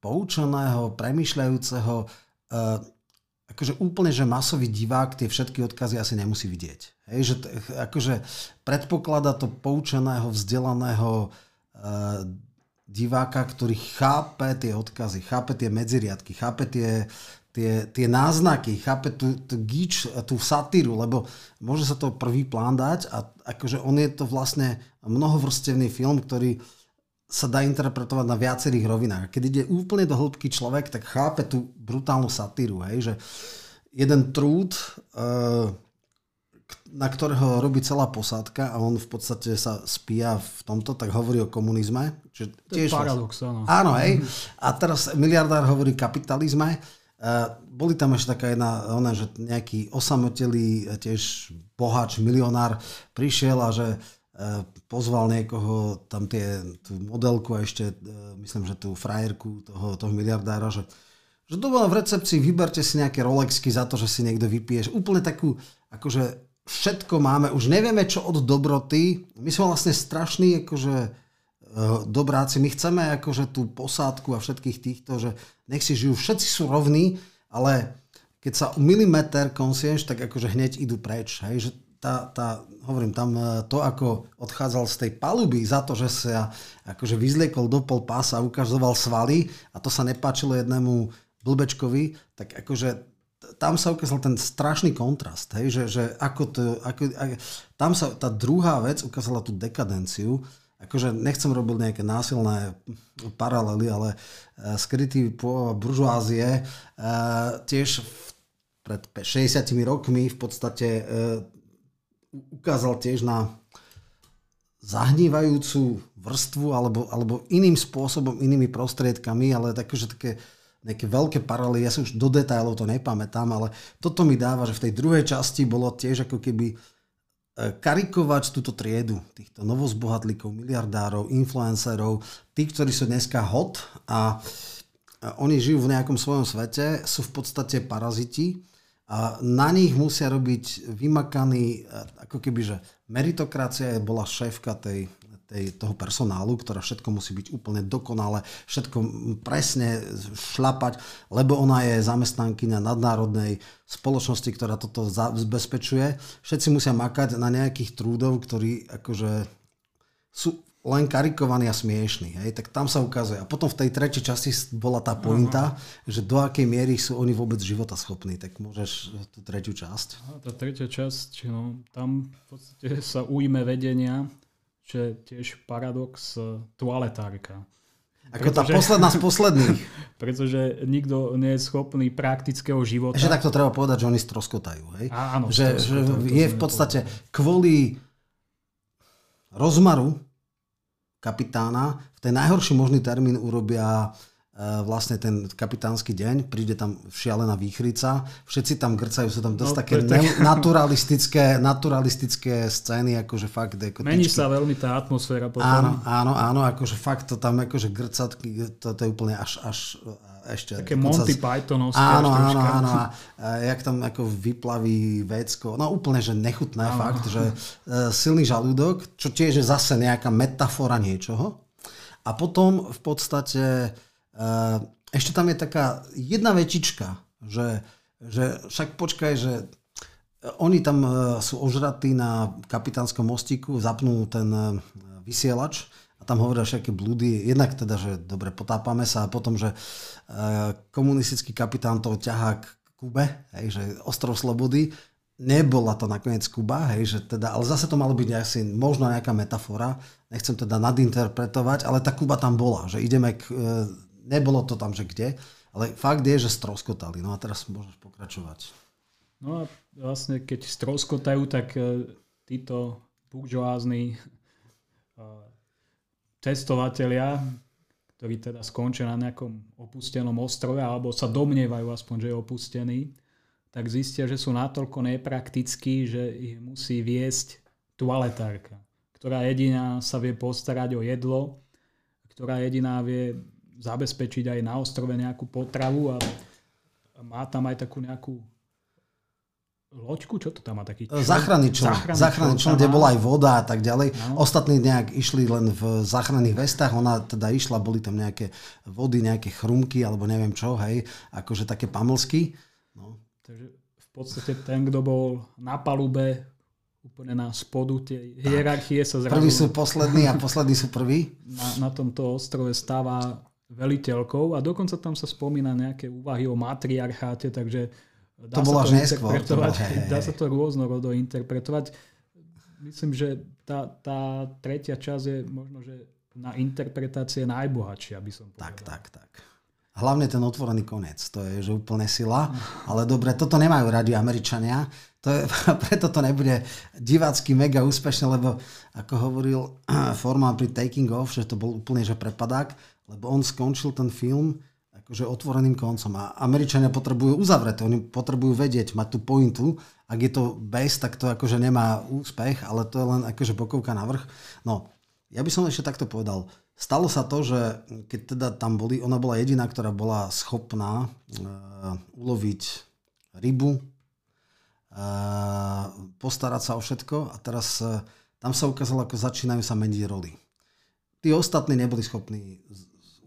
poučeného, premýšľajúceho, akože úplne, že masový divák tie všetky odkazy asi nemusí vidieť. Hej, že akože predpoklada to poučeného, vzdelaného diváka, ktorý chápe tie odkazy, chápe tie medziriadky, chápe tie náznaky, chápe tú gíč, tú satíru, lebo môže sa to prvý plán dať a akože on je to vlastne mnohovrstevný film, ktorý sa dá interpretovať na viacerých rovinách. Keď ide úplne do hĺbky človek, tak chápe tú brutálnu satíru, hej, že jeden trúd, na ktorého robí celá posádka a on v podstate sa spíja v tomto, tak hovorí o komunizme. Čiže to je paradox, áno. Áno, hej. A teraz miliardár hovorí o kapitalizme. Boli tam ešte taká jedna, že nejaký osamotelý tiež boháč, milionár prišiel a že pozval niekoho, tam tú modelku a ešte, myslím, že tú frajerku toho miliardára, že to bolo v recepcii, vyberte si nejaké Rolexky za to, že si niekto vypiješ. Úplne takú, akože všetko máme, už nevieme čo od dobroty. My sme vlastne strašní, akože dobráci, my chceme akože tú posádku a všetkých týchto, že nech si žijú, všetci sú rovní, ale keď sa milimeter konsienš, tak akože hneď idú preč. Hej? Že hovorím, tam to, ako odchádzal z tej paluby za to, že sa akože vyzliekol do pol pása a ukazoval svaly a to sa nepáčilo jednému blbečkovi, tak akože tam sa ukázal ten strašný kontrast, hej? Že tam sa tá druhá vec ukázala tú dekadenciu. Akože nechcem robiť nejaké násilné paralely, ale skrytý pôvod buržuázie tiež pred 60 rokmi v podstate ukázal tiež na zahnívajúcu vrstvu alebo iným spôsobom, inými prostriedkami, ale také nejaké veľké paralely, ja si už do detailov to nepamätám, ale toto mi dáva, že v tej druhej časti bolo tiež ako keby karikovať túto triedu týchto novozbohatlíkov, miliardárov, influencerov, tí, ktorí sú dneska hot a oni žijú v nejakom svojom svete, sú v podstate paraziti a na nich musia robiť vymakaný, ako keby, že meritokracia bola šéfka toho personálu, ktorá všetko musí byť úplne dokonale, všetko presne šlapať, lebo ona je zamestnankyňa nadnárodnej spoločnosti, ktorá toto zabezpečuje. Všetci musia makať na nejakých trúdov, ktorí akože sú len karikovaní a smiešní. Hej? Tak tam sa ukazuje. A potom v tej tretej časti bola tá pointa, že do akej miery sú oni vôbec životaschopní. Tak môžeš tú tretiu časť. Tá tretia časť, no, tam v podstate sa ujme vedenia, čo je tiež paradox toaletárka. Ako tá posledná z posledných. Pretože nikto nie je schopný praktického života. Že tak to treba povedať, že oni stroskotajú. Hej? Áno, že je v podstate kvôli rozmaru kapitána v ten najhorší možný termín urobia vlastne ten kapitánsky deň, príde tam šialená výchrica, všetci tam grcajú, sú tam dosť také naturalistické scény, akože fakt mení sa veľmi tá atmosféra potom. Áno, akože fakt to tam akože grcatky, to je úplne až ešte také Monty Pythonovské. Áno. A jak tam ako vyplaví vecko, no úplne, že nechutné fakt, že silný žalúdok, čo tiež je zase nejaká metafora niečoho. A potom v podstate ešte tam je taká jedna večička, že však počkaj, že oni tam sú ožratí na kapitánskom mostíku, zapnú ten vysielač a tam hovoria všetky blúdy, jednak teda, že dobre, potápame sa a potom, že komunistický kapitán to ťahá k Kube, hej, že ostrov slobody, nebola to nakoniec Kuba, hej, že teda, ale zase to malo byť asi možno nejaká metafora, nechcem teda nadinterpretovať, ale tá Kuba tam bola, že ideme k nebolo to tam, že kde, ale fakt je, že stroskotali. No a teraz môžeš pokračovať. No a vlastne, keď stroskotajú, tak títo buržoázni cestovatelia, ktorí teda skončia na nejakom opustenom ostrove, alebo sa domnievajú aspoň, že je opustený, tak zistia, že sú natoľko nepraktickí, že ich musí viesť toaletárka, ktorá jediná sa vie postarať o jedlo, ktorá jediná vie zabezpečiť aj na ostrove nejakú potravu a má tam aj takú nejakú loďku, čo to tam má taký? Záchranný čln, kde bola aj voda a tak ďalej. No. Ostatní nejak išli len v záchranných vestách, ona teda išla, boli tam nejaké vody, nejaké chrumky alebo neviem čo, hej, akože také pamlsky. No. Takže v podstate ten, kto bol na palube, úplne na spodu tej hierarchie sa zrazu... Prví sú poslední a poslední sú prví. Na tomto ostrove stáva veliteľkou a dokonca tam sa spomína nejaké úvahy o matriarcháte, takže dá to sa to interpretovať. Dá sa to rôznorodo interpretovať. Myslím, že tá tretia časť je možno, že na interpretácie najbohatšia, by som povedal. Tak. Hlavne ten otvorený koniec, to je že úplne sila, ale dobre, toto nemajú radi Američania, preto to nebude divácky mega úspešné, lebo ako hovoril Forman pri Taking Off, že to bol úplne že prepadák, lebo on skončil ten film akože otvoreným koncom a Američania potrebujú uzavreté, oni potrebujú vedieť, mať tú pointu, ak je to base, tak to akože nemá úspech, ale to je len akože bokovka na vrch. No, ja by som ešte takto povedal. Stalo sa to, že keď teda tam boli, ona bola jediná, ktorá bola schopná uloviť rybu, postarať sa o všetko a teraz tam sa ukázalo, ako začínajú sa meniť roli. Tí ostatní neboli schopní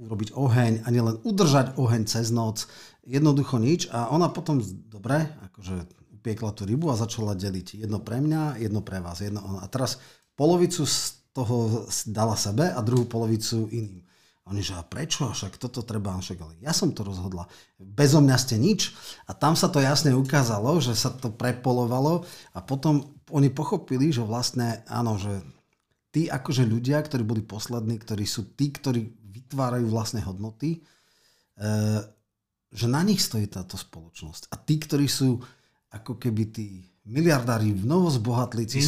urobiť oheň, ani len udržať oheň cez noc, jednoducho nič a ona potom dobre, akože upiekla tú rybu a začala deliť jedno pre mňa, jedno pre vás, jedno ona. A teraz polovicu toho dala sebe a druhú polovicu iným. Oni, že a prečo? Však toto treba. Však, ale ja som to rozhodla. Bezo mňa ste nič. A tam sa to jasne ukázalo, že sa to prepolovalo a potom oni pochopili, že vlastne áno, že tí akože ľudia, ktorí boli poslední, ktorí sú tí, ktorí vytvárajú vlastné hodnoty, že na nich stojí táto spoločnosť. A tí, ktorí sú ako keby tí miliardári, novo zbohatlíci,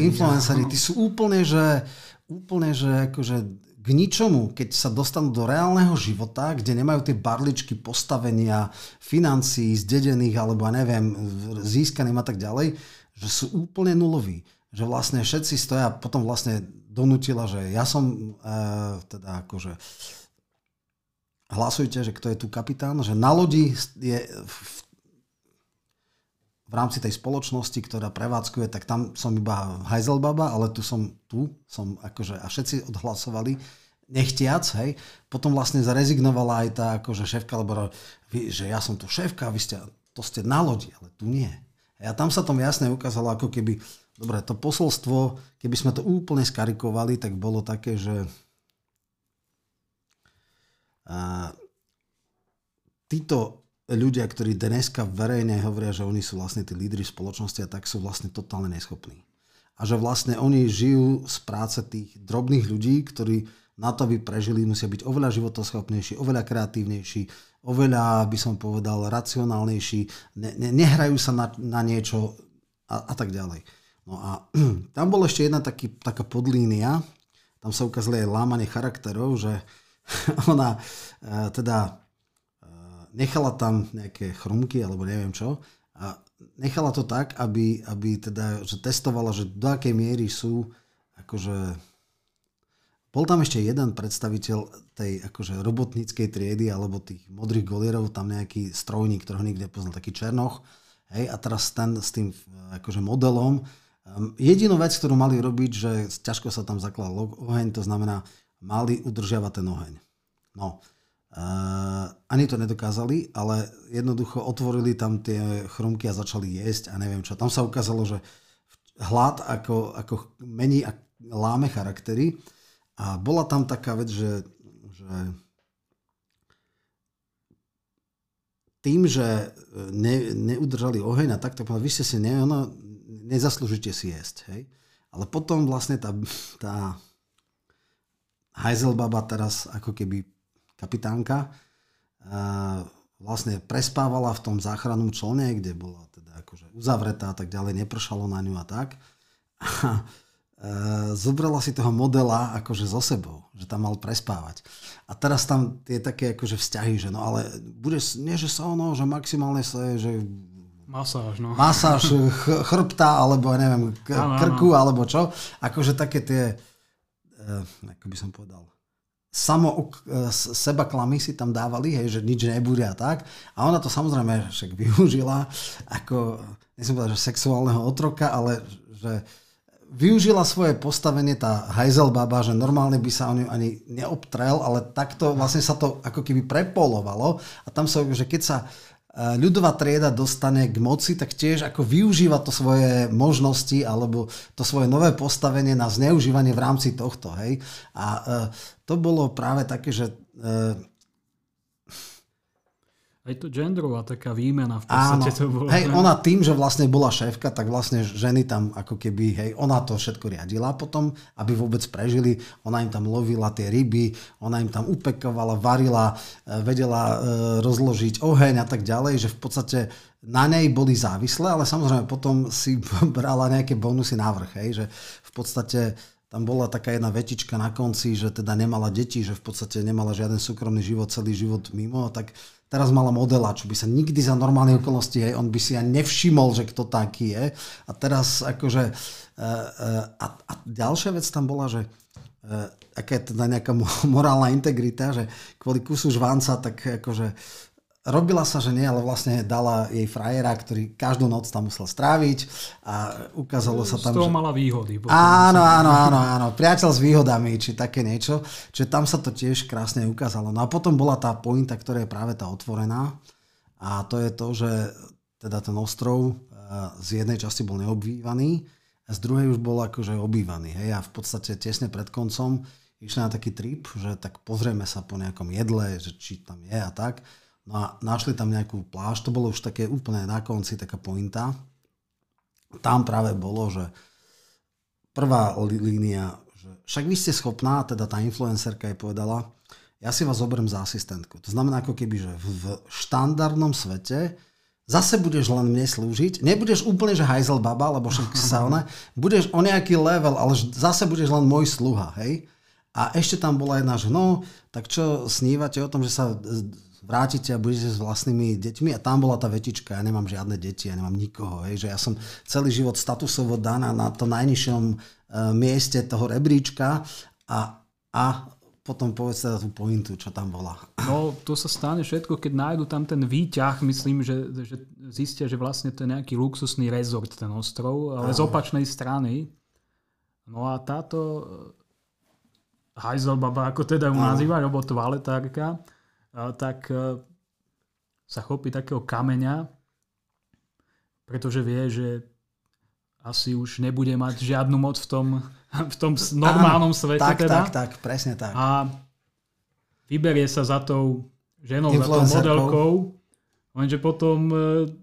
influenceri, tí sú úplne, že akože k ničomu, keď sa dostanú do reálneho života, kde nemajú tie barličky postavenia financií zdedených, alebo neviem, získaných a tak ďalej, že sú úplne nuloví. Že vlastne všetci stoja, potom vlastne donútila, že ja som teda akože hlasujte, že kto je tu kapitán, že na lodi je v rámci tej spoločnosti, ktorá prevádzkuje, tak tam som iba hajzelbaba, ale tu som akože, a všetci odhlasovali nechtiac, hej. Potom vlastne zarezignovala aj tá akože šéfka, lebo že ja som tu šéfka, to ste na lodi, ale tu nie. A tam sa tom jasne ukázalo, ako keby, dobre, to posolstvo, keby sme to úplne skarikovali, tak bolo také, že títo ľudia, ktorí dneska verejne hovoria, že oni sú vlastne tí lídri v spoločnosti a tak sú vlastne totálne neschopní. A že vlastne oni žijú z práce tých drobných ľudí, ktorí na to by prežili, musia byť oveľa životoschopnejší, oveľa kreatívnejší, oveľa, by som povedal, racionálnejší, nehrajú sa na niečo a tak ďalej. No a tam bola ešte jedna taká podlínia, tam sa ukázali aj lámanie charakterov, že ona teda nechala tam nejaké chrumky alebo neviem čo a nechala to tak, aby teda, že testovala, že do akej miery sú akože... Bol tam ešte jeden predstaviteľ tej akože robotníckej triedy alebo tých modrých golierov, tam nejaký strojník, ktorého nikde poznal, taký Černoch, hej, a teraz ten s tým akože modelom. Jedinú vec, ktorú mali robiť, že ťažko sa tam zaklal oheň, to znamená, mali udržiavať ten oheň. No... ani to nedokázali, ale jednoducho otvorili tam tie chrumky a začali jesť a neviem čo. Tam sa ukázalo, že hlad ako mení a láme charaktery a bola tam taká vec, že tým, že neudržali oheň a takto povedali, vy ste si nezaslúžite si jesť. Hej? Ale potom vlastne tá hajzelbaba teraz ako keby kapitánka vlastne prespávala v tom záchrannom člne, kde bola teda akože uzavretá a tak ďalej, nepršalo na ňu a tak. A zobrala si toho modela akože so sebou, že tam mal prespávať. A teraz tam tie také akože vzťahy, že no ale bude, nie že sa ono, že maximálne sa je, že masáž chrbta alebo neviem, krku alebo čo. Akože také tie, ako by som povedal, seba klamy si tam dávali, hej, že nič nebude a tak. A ona to samozrejme však využila ako, nechcem povedať, že sexuálneho otroka, ale že využila svoje postavenie tá hajzelbaba, že normálne by sa o ňu ani neobtrel, ale takto vlastne sa to ako keby prepolovalo. A tam sa, že keď sa ľudová trieda dostane k moci, tak tiež ako využíva to svoje možnosti alebo to svoje nové postavenie na zneužívanie v rámci tohto. Hej? A to bolo práve také, že... Aj to genderová taká výmena v podstate to bolo. Hej, ona tým, že vlastne bola šéfka, tak vlastne ženy tam ako keby, hej, ona to všetko riadila potom, aby vôbec prežili. Ona im tam lovila tie ryby, ona im tam upekovala, varila, vedela rozložiť oheň a tak ďalej, že v podstate na nej boli závislé, ale samozrejme potom si brala nejaké bonusy na vrch, hej, že v podstate... Tam bola taká jedna vetička na konci, že teda nemala deti, že v podstate nemala žiaden súkromný život, celý život mimo. Tak teraz mala modela, čo by sa nikdy za normálnej okolnosti, hej, on by si ja nevšimol, že kto taký je. A teraz akože... A ďalšia vec tam bola, že aká je teda nejaká morálna integrita, že kvôli kusu žvanca, tak akože... Robila sa, že nie, ale vlastne dala jej frajera, ktorý každú noc tam musel stráviť a ukázalo sa tam, že... Z toho mala výhody. Áno. Priateľ s výhodami, či také niečo. Čiže tam sa to tiež krásne ukázalo. No a potom bola tá pointa, ktorá je práve tá otvorená. A to je to, že teda ten ostrov z jednej časti bol neobývaný a z druhej už bol akože obývaný. Hej? A v podstate tesne pred koncom išli na taký trip, že tak pozrieme sa po nejakom jedle, že či tam je a tak... No a našli tam nejakú pláž, to bolo už také úplne na konci, taká pointa. Tam práve bolo, že prvá línia, že však vy ste schopná, teda tá influencerka jej povedala, ja si vás zoberiem za asistentku. To znamená ako keby, že v štandardnom svete zase budeš len mne slúžiť, nebudeš úplne, že hajzel baba, lebo však sa ona, budeš o nejaký level, ale zase budeš len môj sluha, hej. A ešte tam bola jedna, že no, tak čo snívate o tom, že sa... vrátite a budete s vlastnými deťmi a tam bola tá vetička, ja nemám žiadne deti, ja nemám nikoho, hej, že ja som celý život statusovo daná na to najnižšom mieste toho rebríčka a potom povedz teda tú pointu, čo tam bola. No, to sa stane všetko, keď nájdu tam ten výťah, myslím, že zistia, že vlastne to je nejaký luxusný rezort, ten ostrov, ale z opačnej strany. No a táto hajzelbaba, ako teda ju nazývajú, alebo toaletárka, tak sa chopí takého kameňa, pretože vie, že asi už nebude mať žiadnu moc v tom normálnom svete. Tak, teda. tak, presne tak. A vyberie sa za tou ženou, za tou modelkou, lenže potom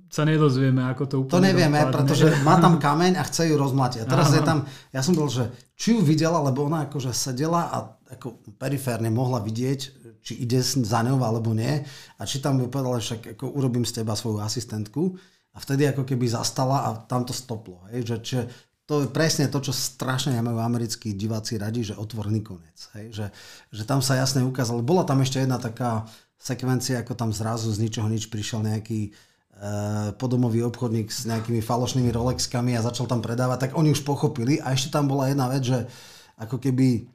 sa nedozvieme, ako to úplne... To nevieme, pretože má tam kameň a chce ju rozmlatiť. A teraz je tam, ja som bol, že či ju videla, lebo ona akože sedela a ako periférne mohla vidieť, či ide za ňou alebo nie. A či tam ju povedala, však ako urobím z teba svoju asistentku. A vtedy ako keby zastala a tam to stoplo. Hej? Že to je presne to, čo strašne majú americkí diváci radi, že otvorný koniec. Hej? Že tam sa jasne ukázalo. Bola tam ešte jedna taká sekvencia, ako tam zrazu z ničoho nič prišiel nejaký podomový obchodník s nejakými falošnými Rolexkami a začal tam predávať, tak oni už pochopili. A ešte tam bola jedna vec, že ako keby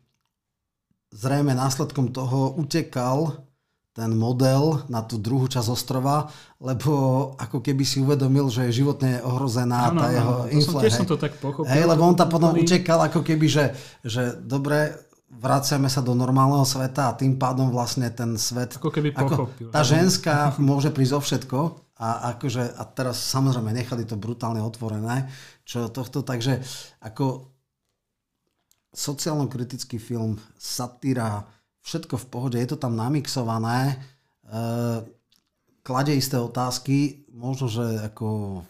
zrejme následkom toho utekal ten model na tú druhú časť ostrova, lebo ako keby si uvedomil, že je životne ohrozená tá jeho influencer. Tiež som to tak pochopil. Hej, lebo on tam potom utekal ako keby, že dobre, vraciame sa do normálneho sveta a tým pádom vlastne ten svet... Ako keby pochopil. Tá ženská môže prísť o všetko a teraz samozrejme nechali to brutálne otvorené, čo tohto, takže ako sociálno-kritický film, satíra, všetko v pohode, je to tam namixované, kladie isté otázky, možno, že ako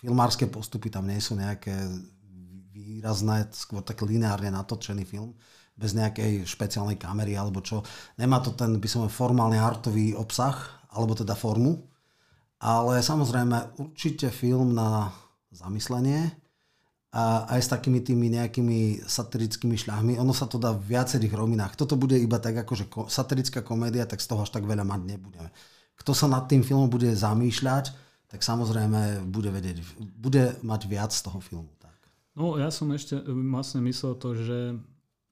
filmárske postupy tam nie sú nejaké výrazné, skôr tak lineárne natočený film, bez nejakej špeciálnej kamery alebo čo. Nemá to ten, by som povedal, formálne artový obsah, alebo teda formu. Ale samozrejme, určite film na zamyslenie a aj s takými tými nejakými satirickými šľahmi. Ono sa to dá v viacerých rovinách. Toto bude iba tak akože satirická komédia, tak z toho až tak veľa mať nebudeme. Kto sa nad tým filmom bude zamýšľať, tak samozrejme bude mať viac z toho filmu. Tak. No ja som ešte vlastne myslel to, že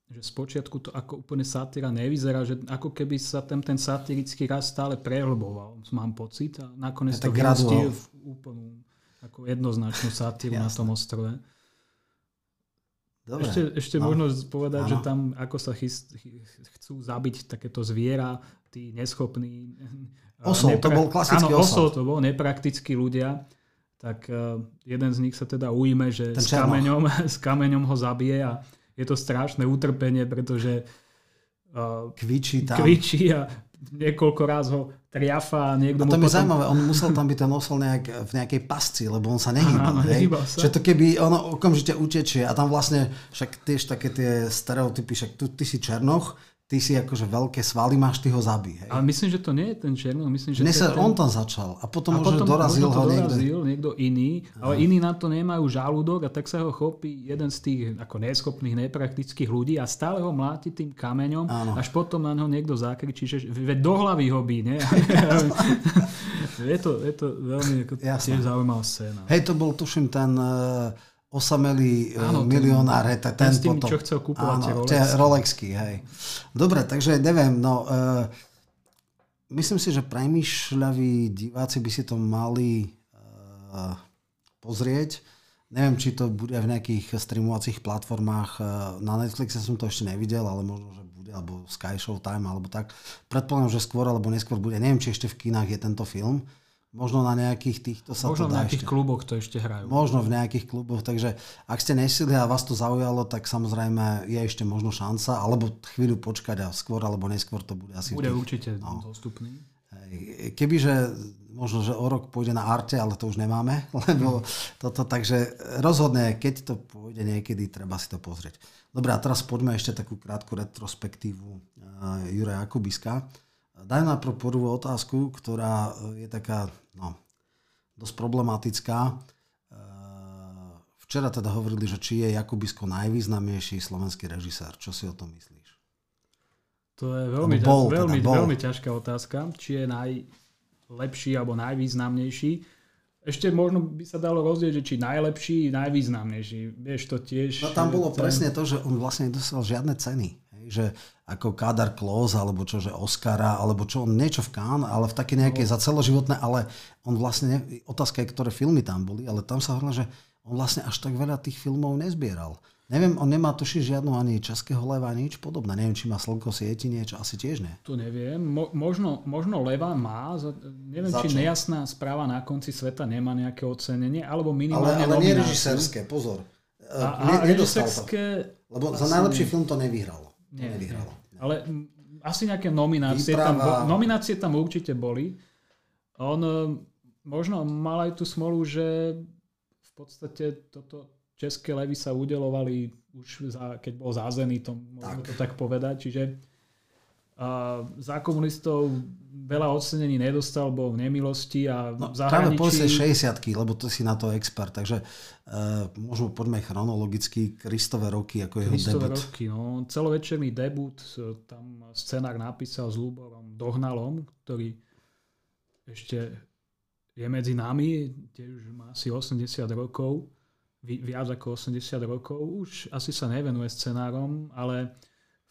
spočiatku to ako úplne satíra nevyzerá, že ako keby sa ten satirický raz stále prehlboval, mám pocit, a nakoniec to vyrastie v úplnú, ako jednoznačnú satíru na tom ostrove. Dobre. Ešte no, možno povedať, že tam ako sa chcú zabiť takéto zviera, tí neschopní. Osol, to bol klasický osol. Áno, to bol nepraktickí ľudia. Tak jeden z nich sa teda ujme, že s kameňom ho zabije a je to strašné utrpenie, pretože kvičí a niekoľko raz ho triafa. A to mi je zaujímavé, on musel tam byť ten osol v nejakej pasci, lebo on sa nehýbal. Čiže to keby ono okamžite utečie a tam vlastne však tiež také tie stereotypy, však ty si Černoch, ty si akože veľké svaly máš, ty ho zabij. Hej. Ale myslím, že to nie je ten Černoch. On tam začal a potom dorazil ho niekto iný, ale iní na to nemajú žalúdok a tak sa ho chopí jeden z tých ako neschopných, nepraktických ľudí a stále ho mláti tým kameňom, áno, až potom na ňo niekto zakričí, že do hlavy ho by. je to veľmi zaujímavá scéna. Hej, to bol tuším ten... osamelý milionár, ten s tým, potom, čo chcel kúpovať Rolexky, hej. Dobre, takže neviem, myslím si, že premýšľaví diváci by si to mali pozrieť. Neviem, či to bude v nejakých streamovacích platformách. Na Netflixe som to ešte nevidel, ale možno, že bude, alebo Sky Showtime, alebo tak. Predpokladám, že skôr alebo neskôr bude. Neviem, či ešte v kinách je tento film. Možno na nejakých týchto sa možno to dá. Možno v nejakých kluboch to ešte hrajú. Možno v nejakých kluboch, takže ak ste nesili a vás to zaujalo, tak samozrejme je ešte možno šanca, alebo chvíľu počkať a skôr alebo neskôr to bude asi... Bude určite dostupný. Kebyže možno, že o rok pôjde na Arte, ale to už nemáme, lebo toto, takže rozhodne, keď to pôjde niekedy, treba si to pozrieť. Dobre, a teraz poďme ešte takú krátku retrospektívu Juraja Jakubiska. Daj na prvú otázku, ktorá je taká dosť problematická. Včera teda hovorili, že či je Jakubisko najvýznamnejší slovenský režisér. Čo si o tom myslíš? To je veľmi ťažká otázka. Či je najlepší alebo najvýznamnejší. Ešte možno by sa dalo rozdieť, že či najlepší, najvýznamnejší. Vieš, to tiež... No tam bolo presne to, že on vlastne nedostal žiadne ceny. Že ako Kadar Klós, alebo čo, že Oscara, alebo čo, on niečo v Cannes, ale v také nejakej za celoživotné, ale on vlastne, otázka je, ktoré filmy tam boli, ale tam sa hovorilo, že on vlastne až tak veľa tých filmov nezbieral. Neviem, on nemá tuši žiadnu ani Českého leva, nič podobné. Neviem, či má Slnko svieti niečo, asi tiež nie. To neviem, možno leva má, neviem, či Nejasná správa na konci sveta nemá nejaké ocenenie, alebo minimálne nomináciu. Ale nie režisérske, pozor. A režisérske... Lebo za najlepší film to nevyhral. Nevyhralo. Ale asi nejaké nominácie tam určite boli. On možno mal aj tú smolu, že v podstate toto české levy sa udelovali už keď bol zázený, to môžeme to tak povedať. Čiže za komunistov veľa ocenení nedostal, bol v nemilosti a v zahraničí. Práve povedzte 60-ky, lebo to si na to expert, takže možno poďme chronologicky Kristove roky ako jeho debut. Celovečerný debut, tam scenár napísal s Ľuborom Dohnalom, ktorý ešte je medzi nami, tiež má asi 80 rokov, viac ako 80 rokov, už asi sa nevenuje scenárom, ale...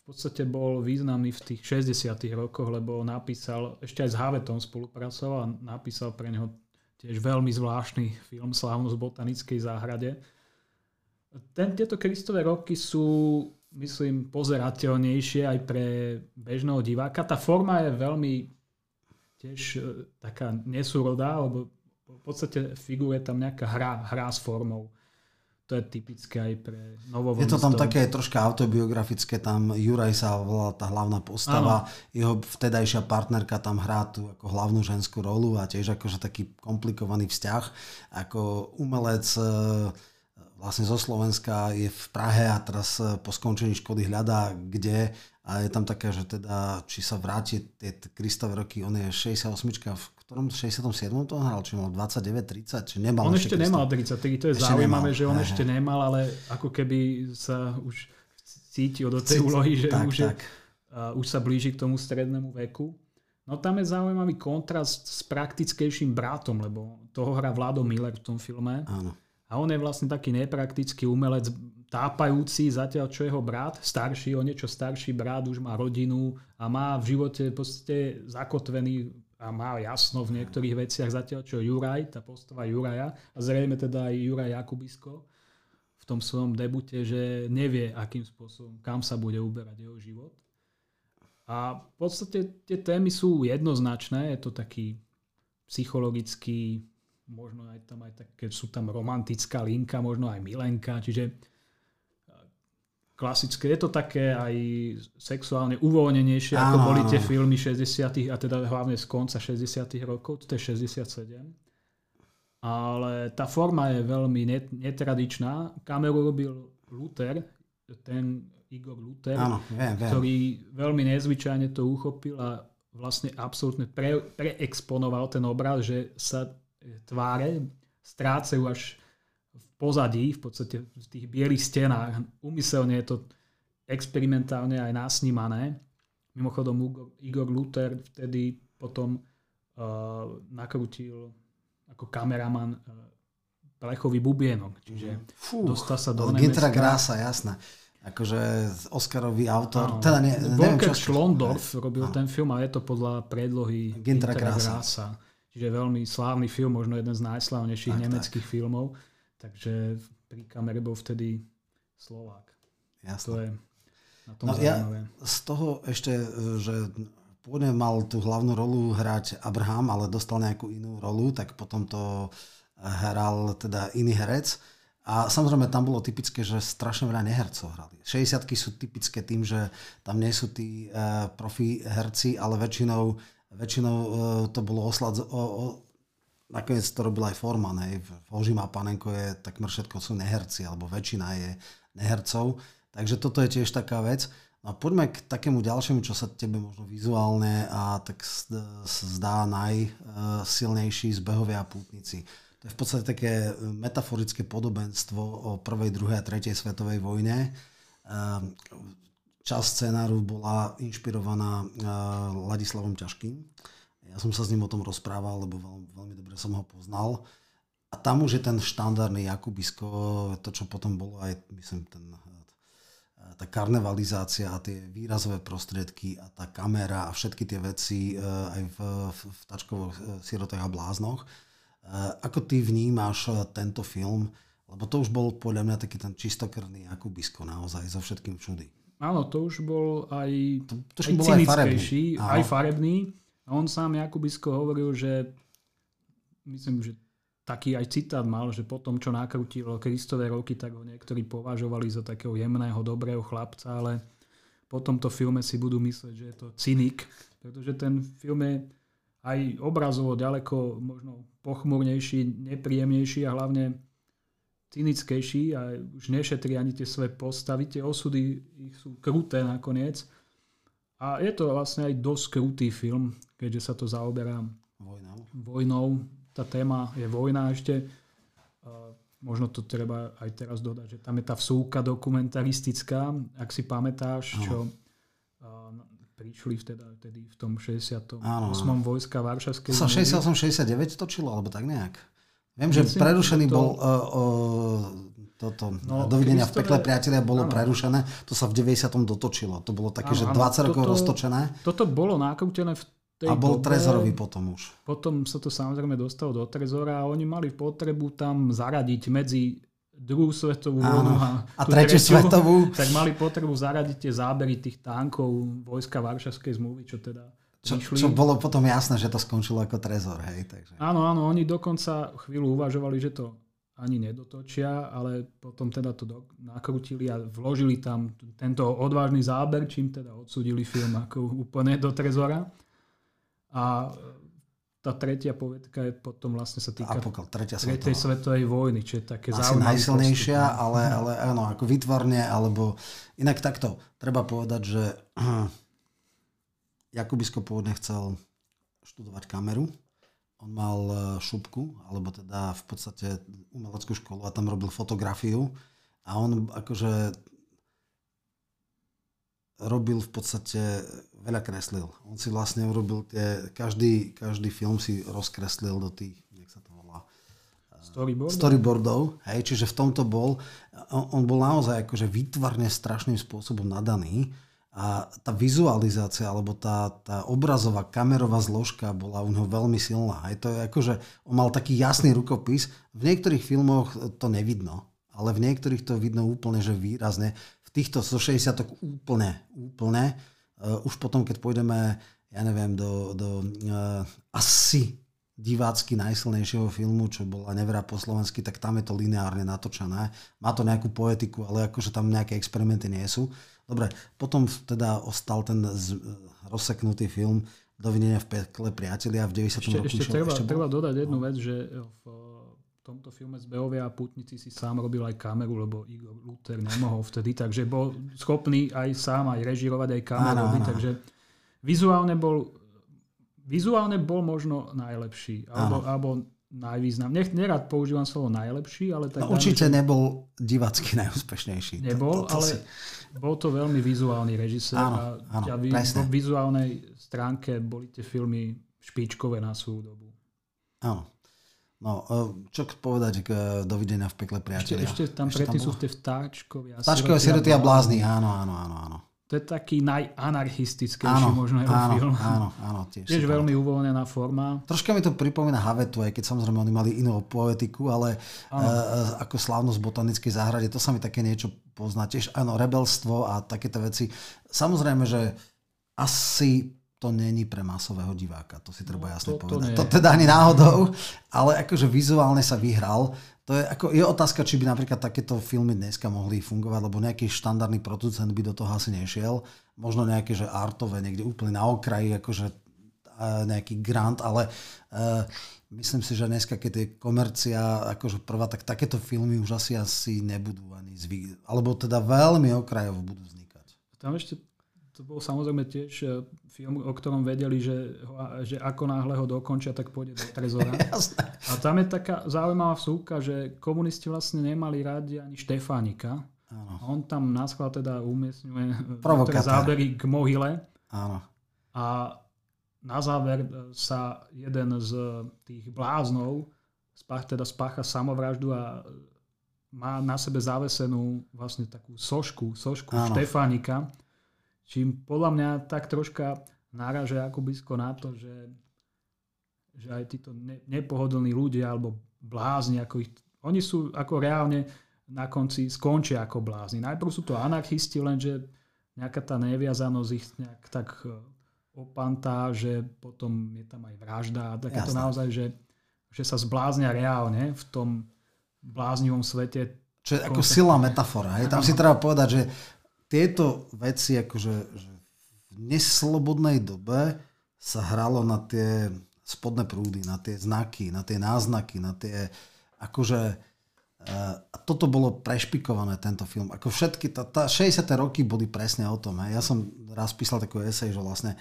v podstate bol významný v tých 60. rokoch, lebo napísal, ešte aj s Havetom spolupracoval a napísal pre neho tiež veľmi zvláštny film Slávnosť v botanickej záhrade. Tieto Kristové roky sú, myslím, pozerateľnejšie aj pre bežného diváka. Tá forma je veľmi tiež taká nesúrodá, lebo v podstate figuruje tam nejaká hra s formou. To je typické aj pre novovoľnistov. Je to tam také troška autobiografické, tam Juraj sa volala tá hlavná postava, jeho vtedajšia partnerka tam hrá tú ako hlavnú ženskú rolu a tiež akože taký komplikovaný vzťah. Ako umelec vlastne zo Slovenska je v Prahe a teraz po skončení školy hľadá kde a je tam také, že teda či sa vráti tie Kristove roky, on je 68-čka v ktorom 67. to hral, či mal 29, 30, či nemal. On ešte nemal 33, to je zaujímavé, že on ešte nemal, ale ako keby sa už cítil do tej úlohy, že už sa blíži k tomu strednému veku. No tam je zaujímavý kontrast s praktickejším bratom, lebo toho hrá Vlado Miller v tom filme. Áno. A on je vlastne taký nepraktický umelec, tápajúci, zatiaľ čo jeho brat, starší, o niečo starší brat, už má rodinu a má v živote proste zakotvený a má jasno v niektorých veciach, zatiaľ čo Juraj, tá postava Juraja a zrejme teda aj Juraj Jakubisko v tom svojom debute, že nevie, akým spôsobom, kam sa bude uberať jeho život. A v podstate tie témy sú jednoznačné, je to taký psychologický, možno aj tam aj také, sú tam romantická linka, možno aj milenka, čiže klasické, je to také aj sexuálne uvoľnenejšie, ako boli tie filmy 60-tých, a teda hlavne z konca 60-tých rokov, to je 67. Ale tá forma je veľmi netradičná. Kameru robil Luther, ten Igor Luther, ktorý veľmi nezvyčajne to uchopil a vlastne absolútne preexponoval ten obraz, že sa tváre strácajú až v pozadí, v podstate v tých bielých stenách. Úmyselne je to experimentálne aj nasnímané. Mimochodom Igor Luther vtedy potom nakrutil ako kameraman Plechový bubienok. Čiže dostal sa do Günter Grassa, jasné. Akože Oscarový autor. Teda Volker Schlondorf robil ten film a je to podľa predlohy Günter Grassa. Čiže veľmi slávny film, možno jeden z najslávnejších nemeckých filmov. Takže pri kamere bol vtedy Slovák. Jasné. To je na tom zaujímavé. Z toho ešte, že pôvodne mal tú hlavnú rolu hrať Abraham, ale dostal nejakú inú rolu, tak potom to hral teda iný herec. A samozrejme tam bolo typické, že strašne veľa nehercov hrali. 60-ky sú typické tým, že tam nie sú tí profi herci, ale väčšinou to bolo nakoniec to robil aj Forman. Hej. Hožima a Panenko je takmer všetko sú neherci, alebo väčšina je nehercov. Takže toto je tiež taká vec. No a poďme k takému ďalšiemu, čo sa tebe možno vizuálne a tak zdá najsilnejší Zbehovia a pútnici. To je v podstate také metaforické podobenstvo o prvej, druhej a tretej svetovej vojne. Časť scenáru bola inšpirovaná Ladislavom Ťažkým. Ja som sa s ním o tom rozprával, lebo veľmi dobre som ho poznal. A tam už je ten štandardný Jakubisko, to čo potom bolo aj, myslím, tá karnevalizácia a tie výrazové prostriedky a tá kamera a všetky tie veci aj v Tačkových sirotách a bláznoch. Ako ty vnímaš tento film? Lebo to už bol podľa mňa taký ten čistokrvný Jakubisko naozaj so všetkým všudy. Áno, to už bol aj cynickejší, aj farebný. A on sám Jakubisko hovoril, že myslím, že taký aj citát mal, že po tom, čo nakrutilo Kristové roky, tak ho niektorí považovali za takého jemného, dobrého chlapca, ale po tomto filme si budú myslieť, že je to cynik, pretože ten film je aj obrazovo ďaleko možno pochmurnejší, nepríjemnejší a hlavne cynickejší a už nešetrí ani tie svoje postavy, tie osudy ich sú kruté nakoniec a je to vlastne aj dosť krutý film, keďže sa to zaoberá vojnou. Tá téma je vojna ešte, možno to treba aj teraz dodať, že tam je tá vsúka dokumentaristická, ak si pamätáš, čo prišli vtedy v tom 68. vojska Varšavskej. To sa 68-69 točilo, alebo tak nejak? Viem, že prerušený bol Dovidenia v pekle priatelia bolo prerušené. To sa v 90. dotočilo. To bolo také, že 20 rokov roztočené. Toto bolo nakrútené v tej dobe. A bol Trezorový potom už. Potom sa to samozrejme dostalo do Trezora a oni mali potrebu tam zaradiť medzi druhú svetovú vojnu a tretiu svetovú, tak mali potrebu zaradiť tie zábery tých tankov vojska Varšavskej zmluvy, čo teda prišli. Čo bolo potom jasné, že to skončilo ako Trezor. Hej, takže. Áno, oni dokonca chvíľu uvažovali, že to ani nedotočia, ale potom teda to nakrutili a vložili tam tento odvážny záber, čím teda odsúdili film ako úplne do Trezora. A tá tretia povietka je potom vlastne sa týka tretej svetovej vojny, čo je také zaujímavé. Asi najsilnejšia, ale áno, ako výtvarne, alebo inak takto. Treba povedať, že Jakubisko pôvodne chcel študovať kameru. On mal šupku, alebo teda v podstate umeleckú školu a tam robil fotografiu. A on akože robil v podstate, veľa kreslil. On si vlastne urobil každý film si rozkreslil do tých, jak sa to volá, storyboardov. Hej, čiže v tomto bol, on bol naozaj akože výtvarne strašným spôsobom nadaný a tá vizualizácia, alebo tá obrazová, kamerová zložka bola u neho veľmi silná. Hej, to je akože, on mal taký jasný rukopis, v niektorých filmoch to nevidno. ale v niektorých to vidno úplne, že výrazne. V týchto 160-tok úplne. Už potom, keď pôjdeme, ja neviem, do asi divácky najsilnejšieho filmu, čo bola Nevera po slovensky, tak tam je to lineárne natočené. Má to nejakú poetiku, ale akože tam nejaké experimenty nie sú. Dobre, potom teda ostal ten rozseknutý film Dovinenia v pekle priatelia v 90. roku. Ešte treba dodať jednu vec, že v tomto filme Zbehovia a Putnici si sám robil aj kameru, lebo Igor Luther nemohol vtedy, takže bol schopný aj sám aj režirovať, aj kameru robiť, takže vizuálne bol možno najlepší, alebo najvýznam. Nerad používam slovo najlepší, ale tak... No, určite nebol divácky najúspešnejší. Nebol, ale bol to veľmi vizuálny režisér. Áno, presne. V vizuálnej stránke boli tie filmy špičkové na svoju dobu. Áno. No, čo povedať k Dovidenia v pekle priatelia? Ešte tam predtým sú tie Vtáčkovia. Vtáčkovia, Siroty a blázni, áno. To je taký najanarchistickejší možno film. Áno, tiež veľmi uvoľnená forma. Troška mi to pripomína Havetu, aj keď samozrejme oni mali inú poetiku, ale ako slávnosť v botanickej záhrade, to sa mi také niečo pozná. Tiež áno, rebelstvo a takéto veci. Samozrejme, že asi to není pre masového diváka, to si treba jasne povedať. To teda ani náhodou, ale akože vizuálne sa vyhral. To je, ako, je otázka, či by napríklad takéto filmy dneska mohli fungovať, lebo nejaký štandardný producent by do toho asi nešiel. Možno nejaké, že artové, niekde úplne na okraji, akože nejaký grant, ale myslím si, že dneska, keď je komercia akože prvá, tak takéto filmy už asi nebudú ani zvykať. Alebo teda veľmi okrajovo budú vznikať. Tam ešte to bol samozrejme tiež film, o ktorom vedeli, že ako náhle ho dokončia, tak pôjde do trezora. A tam je taká zaujímavá vsúka, že komunisti vlastne nemali rádi ani Štefánika. Áno. A on tam náschvál teda umiestňuje zábery k mohyle. Áno. A na záver sa jeden z tých bláznov spácha samovraždu a má na sebe zavesenú vlastne takú sošku Štefánika. Čím podľa mňa tak troška náraže Jakubisko na to, že aj títo nepohodlní ľudia alebo blázni, oni sú ako reálne na konci skončia ako blázni. Najprv sú to anarchisti, lenže nejaká tá neviazanosť ich nejak tak opantá, že potom je tam aj vražda. Tak je to naozaj, že sa zbláznia reálne v tom bláznivom svete. Čo je ako silná metafora. Tam si treba povedať, že tieto veci akože v neslobodnej dobe sa hralo na tie spodné prúdy, na tie znaky, na tie náznaky, na tie akože... A toto bolo prešpikované, tento film. Ako všetky, 60. roky boli presne o tom. Ja som raz písal takú esej, že vlastne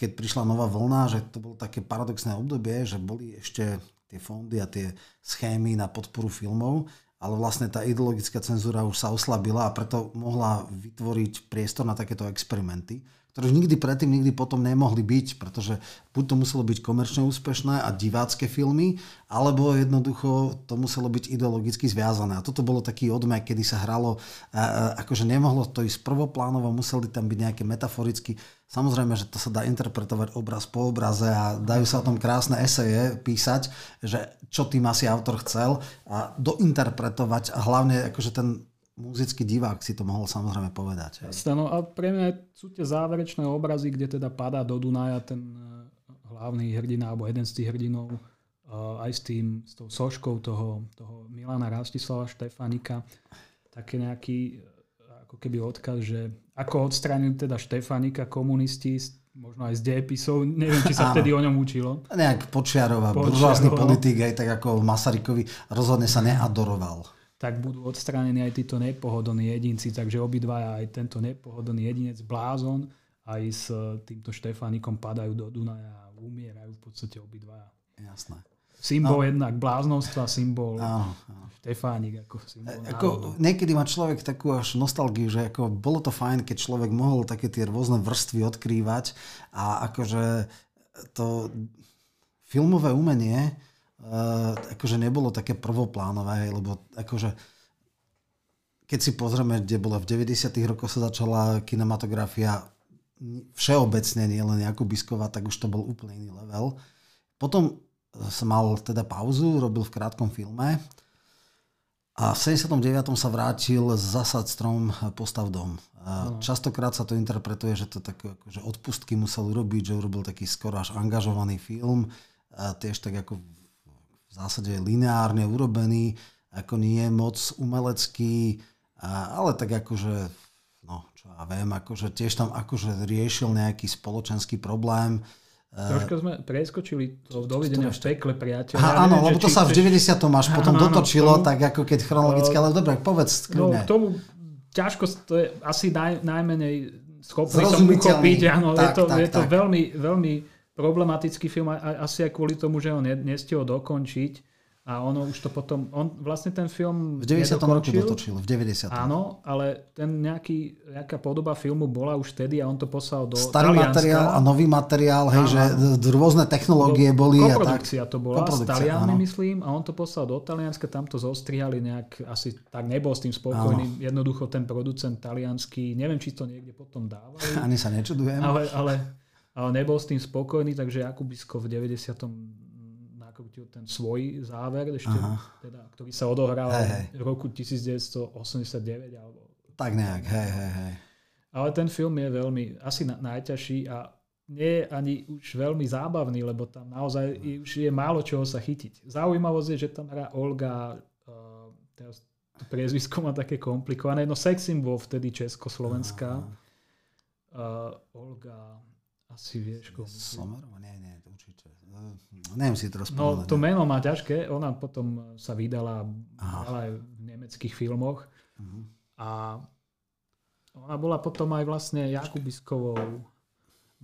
keď prišla nová vlna, že to bolo také paradoxné obdobie, že boli ešte tie fondy a tie schémy na podporu filmov, ale vlastne tá ideologická cenzúra už sa oslabila a preto mohla vytvoriť priestor na takéto experimenty, ktoré už nikdy predtým, nikdy potom nemohli byť, pretože buď to muselo byť komerčne úspešné a divácké filmy, alebo jednoducho to muselo byť ideologicky zviazané. A toto bolo taký odmek, kedy sa hralo, akože nemohlo to ísť prvoplánovo, museli tam byť nejaké metaforicky. Samozrejme, že to sa dá interpretovať obraz po obraze a dajú sa o tom krásne eseje písať, že čo tým asi autor chcel a dointerpretovať a hlavne akože ten muzický divák si to mohol samozrejme povedať. Stano, a pre mňa sú tie záverečné obrazy, kde teda padá do Dunaja ten hlavný hrdina alebo jeden z tých hrdinov aj s tou soškou toho Milana Rastislava Štefánika. Taký nejaký ako keby odkaz, že ako odstránili teda Štefánika komunisti, možno aj z dejepisov, neviem, či sa vtedy o ňom učilo. Nejak Počiarova, buržoázny politik, aj tak ako Masarykovi, rozhodne sa neadoroval. Tak budú odstránení aj títo nepohodlní jedinci, takže obidvaja, aj tento nepohodlný jedinec blázon aj s týmto Štefánikom padajú do Dunaja a umierajú v podstate obidvaja. Jasné. Symbol jednak bláznostva, symbol Štefánik ako symbol národu. Niekedy má človek takú až nostalgiu, že ako bolo to fajn, keď človek mohol také tie rôzne vrstvy odkrývať a akože to filmové umenie akože nebolo také prvoplánové, lebo akože keď si pozrieme, kde bola v 90. rokoch sa začala kinematografia všeobecne, nie len Jakubisková, tak už to bol úplne iný level. Potom som mal teda pauzu, robil v krátkom filme A v 79. sa vrátil zasad strom, postav dom. No. Častokrát sa to interpretuje, že to také akože odpustky musel urobiť, že urobil taký skoro až angažovaný film, tiež tak ako v zásade lineárne urobený, ako nie moc umelecký, ale tak akože, no čo ja viem, akože tiež tam akože riešil nejaký spoločenský problém. Troška sme preskočili to dovidenia v pekle, priateľ. Aha, áno, neviem, lebo to sa v 90. až potom dotočilo, tak ako keď chronologicky, ale dobre, povedz. No, k tomu ťažko, to je asi najmenej schopný som uchopiť. Áno, je to veľmi, veľmi problematický film, asi aj kvôli tomu, že ho nestihol dokončiť. A ono už to potom, on vlastne ten film v 90. roku dotočil, v 90. Áno, ale ten nejaká podoba filmu bola už vtedy a on to poslal do starý Talianska. Materiál a nový materiál, hej, že rôzne technológie boli a tak. Koprodukcia to bola s Talianmi, myslím, a on to poslal do Talianska, tam to zostrihali nejak, asi tak nebol s tým spokojný, jednoducho ten producent taliansky, neviem, či to niekde potom dávali. Ani sa nečudujem. Ale nebol s tým spokojný, takže Jakubisko v 90. ten svoj záver, ešte, teda, ktorý sa odohral v roku 1989 alebo tak nejak, hej. Ale ten film je veľmi asi najťažší a nie je ani už veľmi zábavný, lebo tam naozaj už je málo čoho sa chytiť. Zaujímavosť je, že tam hrá Olga, teraz to priezvisko má také komplikované, no sex symbol vtedy Československá. Olga, asi vieš, koho Somerová? Nie, určite. Neviem si to rozpovedať. No to meno má ťažké, ona potom sa vydala aj v nemeckých filmoch a ona bola potom aj vlastne Jakubiskovou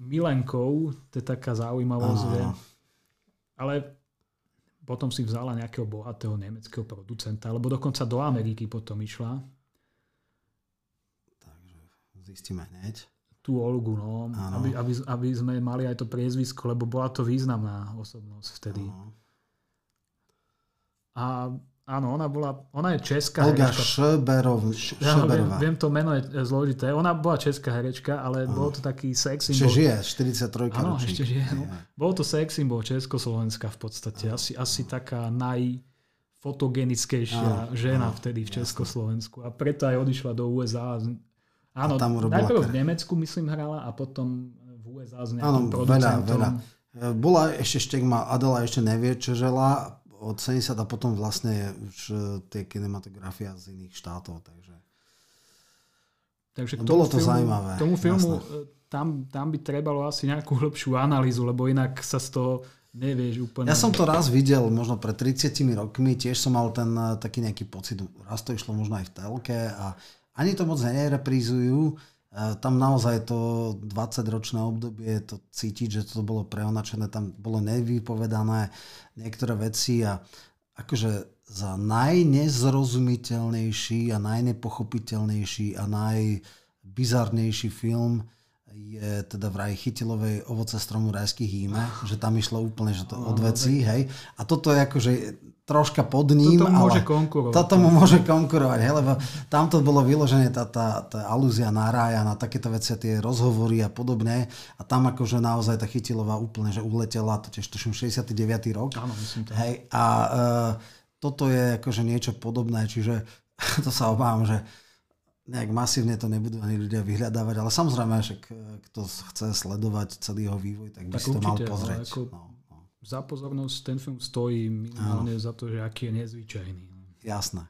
milenkou, to je taká zaujímavosť, že? Ale potom si vzala nejakého bohatého nemeckého producenta, alebo dokonca do Ameriky potom išla. Takže zistíme hneď. Tú Olgu, no, aby sme mali aj to priezvisko, lebo bola to významná osobnosť vtedy. Ano. A áno, ona je česká Olga herečka. Šeberová. Viem, to meno je zložité. Ona bola česká herečka, ale bol to taký sex symbol. Ešte žije, 43 ročník. Áno, ešte žije. No. Bol to sex symbol Československa v podstate. Asi taká najfotogenickejšia žena vtedy v Československu. A preto aj odišla do USA. Áno, najprv v Nemecku, myslím, hrala a potom v USA s nejakým producentom. Veľa. Bola ešte štegma, Adela ešte nevie, čo žela od 70 a potom vlastne už tie kinematografia z iných štátov. Takže bolo to zaujímavé. Tomu filmu tam by trebalo asi nejakú hĺbšiu analýzu, lebo inak sa z toho nevieš úplne. Ja som to raz videl možno pred 30 rokmi, tiež som mal ten taký nejaký pocit, raz to išlo možno aj v telke a ani to moc nereprizujú, tam naozaj to 20-ročné obdobie to cítiť, že to bolo preonačené, tam bolo nevypovedané niektoré veci a akože za najnezrozumiteľnejší a najnepochopiteľnejší a najbizarnejší film je teda vraj Chytilovej Ovoce stromu rajských híme, že tam išlo úplne že to od vecí, hej. A toto je akože troška pod ním, toto mu môže konkurovať, hej, lebo tamto bolo vyložené tá alúzia na ráj a na takéto veci, tie rozhovory a podobne a tam akože naozaj tá Chytilová úplne, že uletela, to tiež 69. rok. Áno, myslím to. Hej, a toto je akože niečo podobné, čiže to sa obávam, že nejak masívne to nebudú ani ľudia vyhľadávať, ale samozrejme, že kto chce sledovať celý jeho vývoj, tak by si to mal pozrieť. Za pozornosť ten film stojí minimálne za to, že aký je nezvyčajný. Jasné.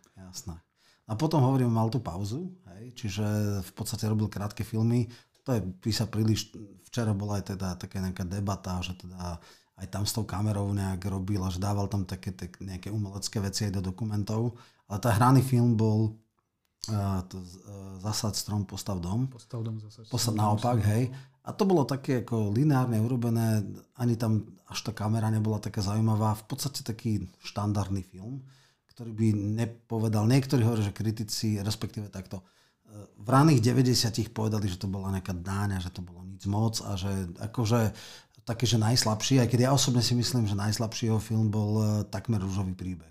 A potom hovorím, mal tú pauzu, hej, čiže v podstate robil krátke filmy. To je písa príliš... Včera bola aj teda taká nejaká debata, že teda aj tam s tou kamerou nejak robil, až dával tam také nejaké umelecké veci aj do dokumentov. Ale tá hraný film bol Zasad strom, postav dom. Postav dom, zasad strom. Naopak, hej. A to bolo také ako lineárne urobené, ani tam až tá kamera nebola taká zaujímavá. V podstate taký štandardný film, ktorý by nepovedal, niektorí hovorí, že kritici, respektíve takto, v raných 90-tých povedali, že to bola nejaká dáňa, že to bolo nič moc a že akože také, že najslabší, aj keď ja osobne si myslím, že najslabší jeho film bol Takmer ružový príbeh.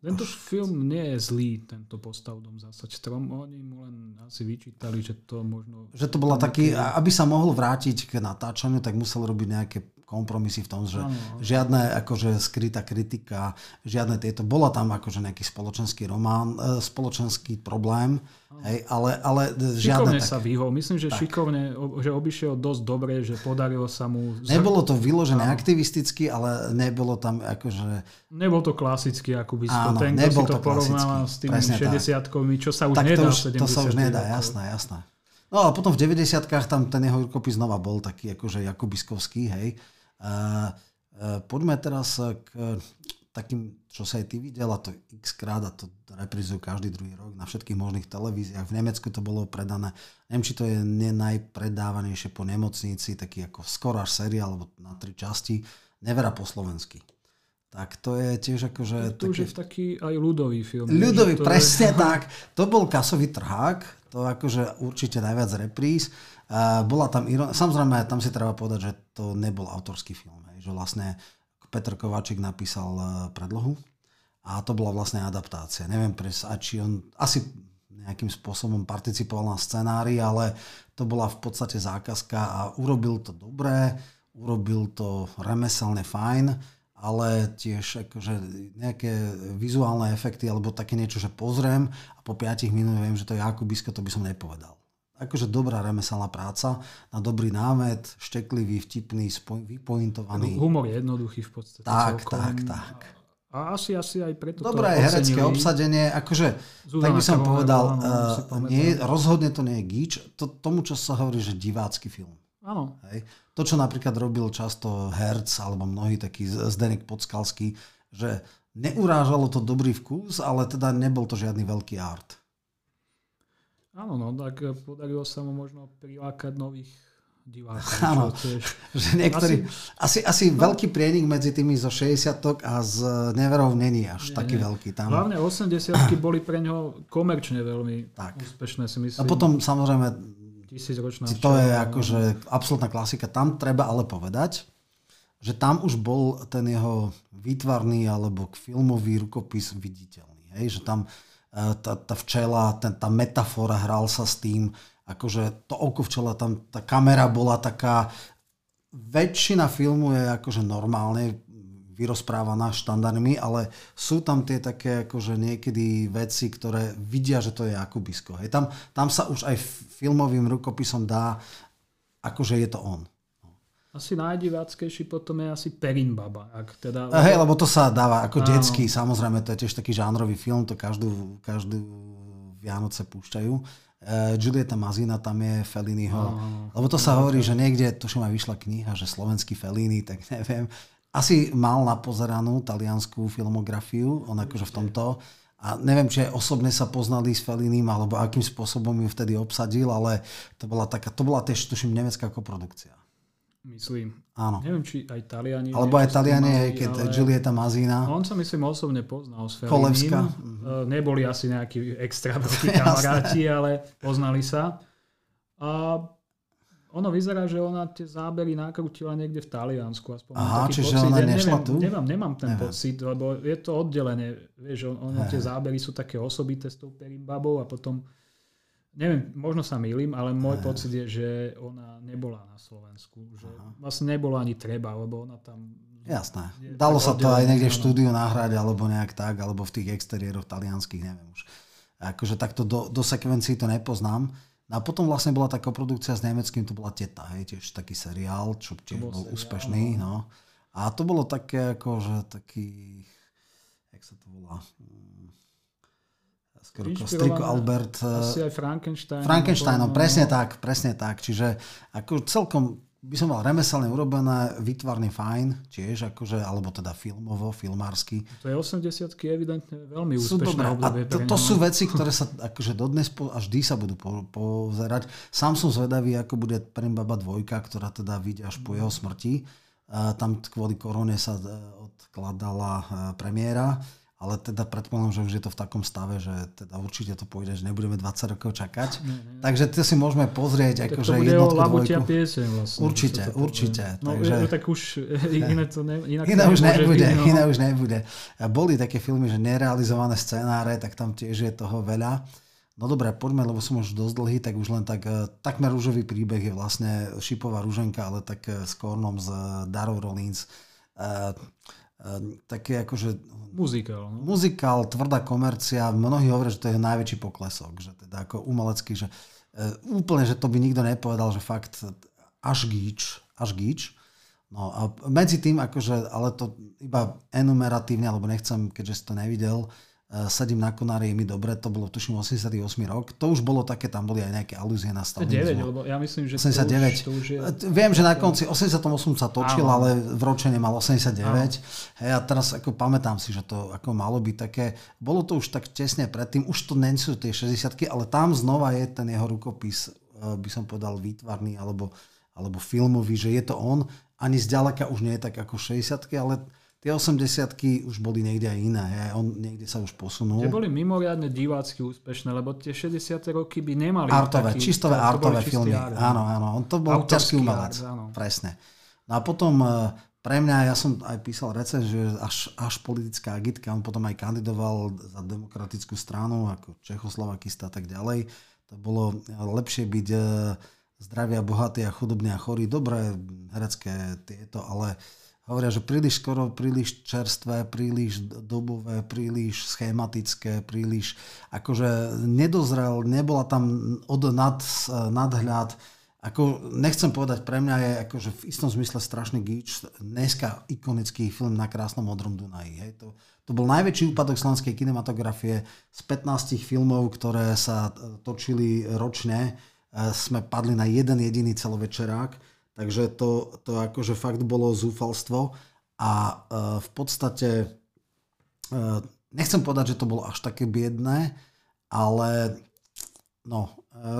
Tento film nie je zlý, tento Postav dom, Zasad strom. Oni mu len asi vyčítali, že to možno... Že to bola taký... Aby sa mohol vrátiť k natáčaniu, tak musel robiť nejaké kompromisy v tom, že žiadne akože skrytá kritika, žiadne tieto. Bola tam akože nejaký spoločenský román, spoločenský problém, hej, ale žiadne šikovne sa vyhol. Myslím, že tak. Šikovne, že obišiel dosť dobre, že podarilo sa mu... Nebolo to vyložené aktivisticky, ale nebolo tam akože... Nebol to klasický Jakubisko. Ten, kto si to porovnával s tými 60-kovými, čo sa už tak nedá v 70-kových. To sa už nedá, jasné. No a potom v 90-kách tam ten jeho rukopis znova bol taký akože jakubiskovský, hej. Poďme teraz k takým, čo sa aj ty videla, to x-krát a to reprizujú každý druhý rok na všetkých možných televíziách. V Nemecku to bolo predané. Neviem, či to je najpredávanejšie po nemocnici, taký ako skoro až seriál, alebo na 3 časti. Nevera po slovensky. Tak to je tiež akože... To už je taký aj ľudový film. Ľudový, presne je... tak. To bol kasový trhák, to akože určite najviac repríz. Bola tam samozrejme, tam si treba povedať, že to nebol autorský film. Hej. Že vlastne Petr Kováčik napísal predlohu a to bola vlastne adaptácia. Neviem presne, či on asi nejakým spôsobom participoval na scenári, ale to bola v podstate zákazka a urobil to dobré, urobil to remeselne fajn, ale tiež akože nejaké vizuálne efekty alebo také niečo, že pozriem a po 5 minút viem, že to je Jakubisko, to by som nepovedal. Akože dobrá remeselná práca na dobrý námet, šteklivý, vtipný, vypointovaný. Humor je jednoduchý v podstate. Tak. A asi aj preto to dobré herecké obsadenie. Akože, Zuzana, tak by som povedal, rozhodne to nie je gíč. Tomu, čo sa hovorí, že divácky film. Áno. Hej. To, čo napríklad robil často Herc alebo mnohí taký Zdenek Podskalský, že neurážalo to dobrý vkus, ale teda nebol to žiadny veľký art. Áno, no, tak podarilo sa mu možno prilákať nových divákov. Áno, že niektorí... Asi veľký prienik medzi tými zo 60-tok a z neverov není až taký veľký. Tam. Hlavne 80-ky boli pre ňoho komerčne veľmi úspešné, si myslím. A potom samozrejme... To je akože absolútna klasika. Tam treba ale povedať, že tam už bol ten jeho výtvarný alebo filmový rukopis viditeľný. Hej? Že tam... Tá včela, tá metafora, hral sa s tým, akože to oko včela, tam tá kamera bola taká, väčšina filmu je akože normálne vyrozprávaná štandardmi, ale sú tam tie také akože niekedy veci, ktoré vidia, že to je Jakubisko. Hej, tam sa už aj filmovým rukopisom dá, akože je to on. Asi najdiváckejší potom je asi Perimbaba. Teda... Hej, lebo to sa dáva ako detský, samozrejme, to je tiež taký žánrový film, to každú Vianoce púšťajú. Giulietta Mazina, tam je Felliniho. Lebo to sa hovorí, že niekde, tuším aj vyšla kniha, že slovenský Fellini, tak neviem. Asi mal napozeranú taliansku filmografiu, on akože v tomto. A neviem, či aj osobne sa poznali s Fellinim, alebo akým spôsobom ju vtedy obsadil, ale to bola tiež, tuším, nemecká koprodukcia. Myslím. Áno. Neviem, či aj Taliani. Alebo aj Taliani, keď Giulietta Mazina. On sa myslím osobne poznal s Fellinim. Neboli asi nejakí extra veľkí kamaráti, ale poznali sa. A ono vyzerá, že ona tie zábery nakrutila niekde v Taliansku. Aspoň čiže pocit, ona nešla tu? Nemám pocit, lebo je to oddelené. Vieš, ono tie zábery sú také osobité s tou Perimbabou a potom... Neviem, možno sa mýlim, ale môj pocit je, že ona nebola na Slovensku. Že vlastne nebola ani treba, lebo ona tam... Jasné. Dalo sa to aj niekde v štúdiu nahrať, alebo nejak tak, alebo v tých exteriéroch talianských, neviem už. Akože takto do sekvencií to nepoznám. A potom vlastne bola taká produkcia s nemeckým, to bola Teta, hej, tiež taký seriál, čo tiež bol úspešný. No. A to bolo také, akože taký... Jak sa to volá... Striko Albert. Asi aj Frankensteinom, presne tak. Čiže ako celkom by som mal remeselne urobené, výtvarný fajn tiež, akože, alebo teda filmársky. To je 80-ky evidentne veľmi úspešné obdobie. To sú veci, ktoré sa akože dodnes a vždy sa budú pozerať. Sám som zvedavý, ako bude Perimbaba 2, ktorá teda vyjde až po jeho smrti. Tam kvôli korone sa odkladala premiéra. Ale teda predpokladám, že už je to v takom stave, že teda určite to pôjde, že nebudeme 20 rokov čakať. Nie. Takže to si môžeme pozrieť akože jednotku, dvojku. Vlastne, určite. No, takže... tak už iné to iné už nebude. Boli také filmy, že nerealizované scenáre, tak tam tiež je toho veľa. No dobré, poďme, lebo som už dosť dlhý, tak už len tak, takmer rúžový príbeh je vlastne šipová ruženka, ale tak s Kornom, s Darou Rollins. Také akože... Muzikál. No? Muzikál, tvrdá komercia, mnohí hovoria, že to je najväčší poklesok, že teda ako umelecký, že úplne, že to by nikto nepovedal, že fakt až gíč. No a medzi tým, akože, ale to iba enumeratívne, alebo nechcem, keďže si to nevidel, Sedím na konári, je mi dobre, to bolo tuším 88 rok, to už bolo také, tam boli aj nejaké alúzie na stalinizmu. 89, lebo ja myslím, že 89. To už je... Viem, že na konci 88 sa točil, áno. Ale v ročene mal 89. Hej, a teraz ako pamätám si, že to ako malo byť také, bolo to už tak tesne predtým, už to nie sú tie 60-ky, ale tam znova je ten jeho rukopis, by som povedal výtvarný, alebo filmový, že je to on, ani zďaleka už nie je tak ako 60-ky, ale tie 80-ky už boli niekde aj iné. On niekde sa už posunul. Tie boli mimoriadne divácky úspešné, lebo tie 60. roky by nemali... Artové, taký, čistové artové filmy. Áno. On to bol ťažký umelec. Presne. No a potom pre mňa, ja som aj písal recept, že až politická agitka, on potom aj kandidoval za demokratickú stranu, ako Čechoslovakista a tak ďalej. To bolo lepšie byť zdravia, bohatý a chudobný a chorý. Dobré herecké tieto, ale... Hovoria, že príliš skoro, príliš čerstvé, príliš dobové, príliš schematické, príliš akože nedozrel, nebola tam nadhľad. Ako, nechcem povedať, pre mňa je akože v istom zmysle strašný gíč. Dneska ikonický film Na krásnom modrom Dunaji. Hej. To bol najväčší úpadok slovenskej kinematografie. Z 15 filmov, ktoré sa točili ročne, sme padli na jeden jediný celovečerák. Takže to akože fakt bolo zúfalstvo a v podstate nechcem povedať, že to bolo až také biedné, ale no,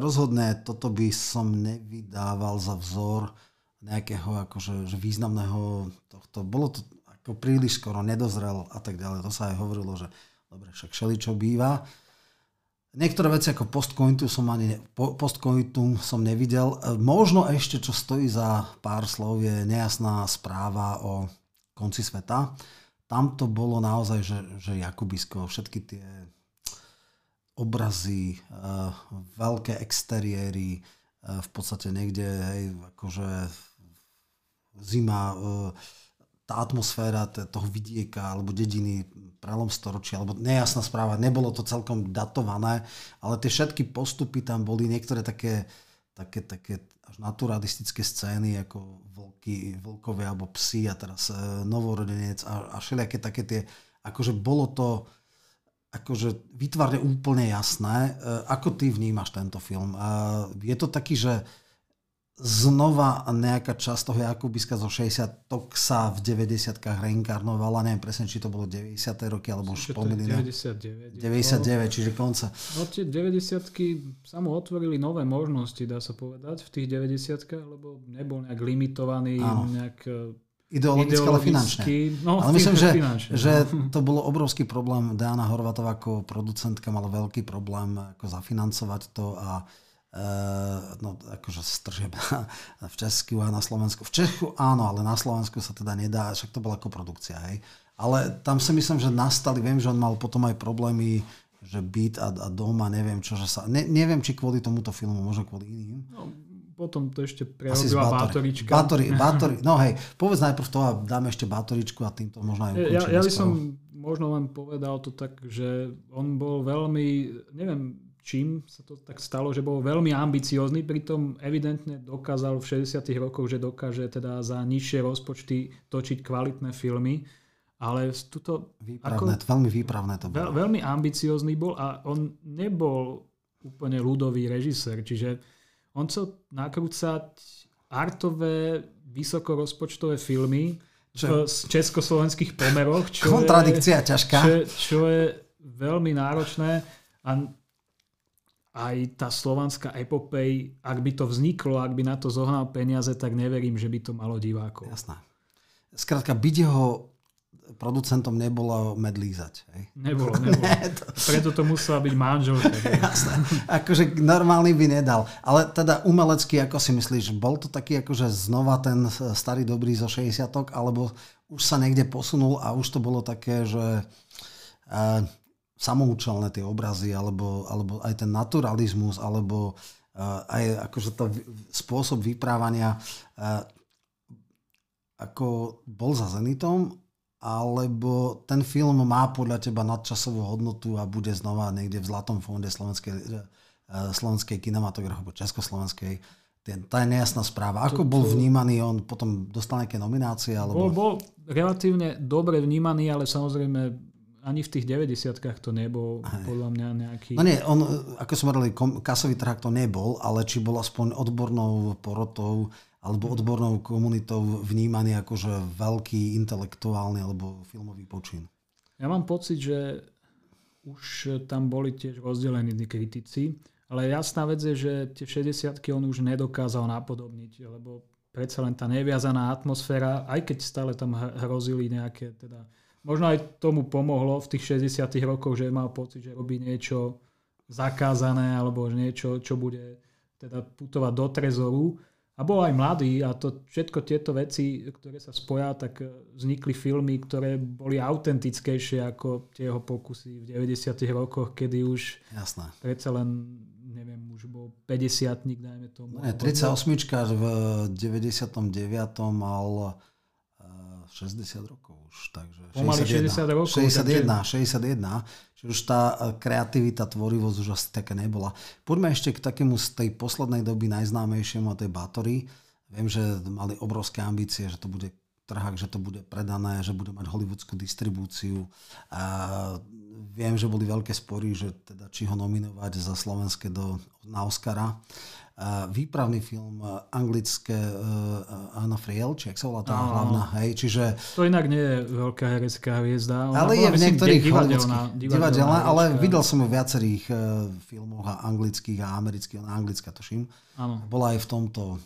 rozhodne toto by som nevydával za vzor nejakého akože významného tohto. Bolo to ako príliš skoro, nedozrel a tak ďalej. To sa aj hovorilo, že dobre, však šeličo býva. Niektoré veci ako postkoitum som nevidel. Možno ešte, čo stojí za pár slov, je nejasná správa o konci sveta. Tam to bolo naozaj, že Jakubisko, všetky tie obrazy, veľké exteriéry, v podstate niekde, hej, akože zima, tá atmosféra toho vidieka alebo dediny, prelom storočia, alebo nejasná správa, nebolo to celkom datované, ale tie všetky postupy tam boli, niektoré také až naturalistické scény, ako vlkovia alebo psi a teraz novorodenec a všelijaké také tie, akože bolo to akože výtvarne úplne jasné. Ako ty vnímaš tento film? Je to taký, že znova nejaká časť toho Jakubiska zo 60-tok sa v 90-kách reinkarnovala, neviem presne, či to bolo 90. roky, alebo už pomýlina. 99, čiže konca. No tie 90-ky sa mu otvorili nové možnosti, dá sa povedať, v tých 90-kách, lebo nebol nejak limitovaný, áno. Nejak... Ideologicky, ale finančne. No, ale myslím, že to bolo obrovský problém. Diana Horvatová ako producentka mala veľký problém ako zafinancovať to a no akože stržieba v Česku a na Slovensku. V Čechu áno, ale na Slovensku sa teda nedá, však to bola koprodukcia, hej. Ale tam si myslím, že nastali, viem, že on mal potom aj problémy, že byt a doma, neviem čo, že sa, neviem, či kvôli tomuto filmu, možno kvôli iným. No, potom to ešte prerobila Bátorička. No hej, povedz najprv to a dáme ešte Bátoričku a týmto možno aj ukončíme. Ja by som možno len povedal to tak, že on bol veľmi, neviem, čím sa to tak stalo, že bol veľmi ambiciózny, pritom evidentne dokázal v 60. rokoch, že dokáže teda za nižšie rozpočty točiť kvalitné filmy, ale tuto... veľmi výpravné to bolo. Veľmi ambiciózny bol a on nebol úplne ľudový režisér, čiže on chcel nakrúcať artové, vysokorozpočtové filmy v československých pomeroch. Kontradikcia ťažká. Čo je veľmi náročné a aj tá slovanská epopej, ak by to vzniklo, ak by na to zohnal peniaze, tak neverím, že by to malo divákov. Jasné. Skrátka, byť jeho producentom nebolo medlízať. Hej? Nebolo. Preto to musela byť manželka. Jasné. Akože normálny by nedal. Ale teda umelecky, ako si myslíš, bol to taký akože znova ten starý dobrý zo 60-tok, alebo už sa niekde posunul a už to bolo také, že... samoučelné tie obrazy, alebo aj ten naturalizmus, alebo aj akože to spôsob vyprávania ako bol za Zenitom, alebo ten film má podľa teba nadčasovú hodnotu a bude znova niekde v zlatom fonde slovenskej kinematografie, alebo československej. Tá je nejasná správa. Ako bol vnímaný, on potom dostal nejaké nominácie? Alebo... Bol relatívne dobre vnímaný, ale samozrejme ani v tých 90-kách to nebol podľa mňa nejaký... No nie, on, ako som hovoril, kasový trhák to nebol, ale či bol aspoň odbornou porotou alebo odbornou komunitou vnímaný akože veľký intelektuálny alebo filmový počin. Ja mám pocit, že už tam boli tiež rozdelení kritici, ale jasná vec je, že tie 60-ky on už nedokázal napodobniť, lebo predsa len tá neviazaná atmosféra, aj keď stále tam hrozili nejaké teda... Možno aj tomu pomohlo v tých 60 rokoch, že mal pocit, že robí niečo zakázané alebo niečo, čo bude teda putovať do trezoru. A bol aj mladý a to, všetko tieto veci, ktoré sa spojá, tak vznikli filmy, ktoré boli autentickejšie ako tie jeho pokusy v 90 rokoch, kedy už predsa len, neviem, už bol 50-tník, dajme tomu. 38-čka v 99. mal 60 rokov už, takže... Pomaly 60 rokov. 61. Čiže už tá kreativita, tvorivosť už asi také nebola. Poďme ešte k takému z tej poslednej doby najznámejšiemu, a to je Batory. Viem, že mali obrovské ambície, že to bude trhák, že to bude predané, že bude mať hollywoodskú distribúciu. A viem, že boli veľké spory, že teda či ho nominovať za slovenské na Oscara. Výpravný film anglické Anna Friel, či jak sa volá tá hlavná, hej, čiže... To inak nie je veľká herecká hviezda. Ale je v niektorých divadelná, ale videl som ju v viacerých filmoch a anglických a amerických, ona anglická, tuším. Áno. Bola aj v tomto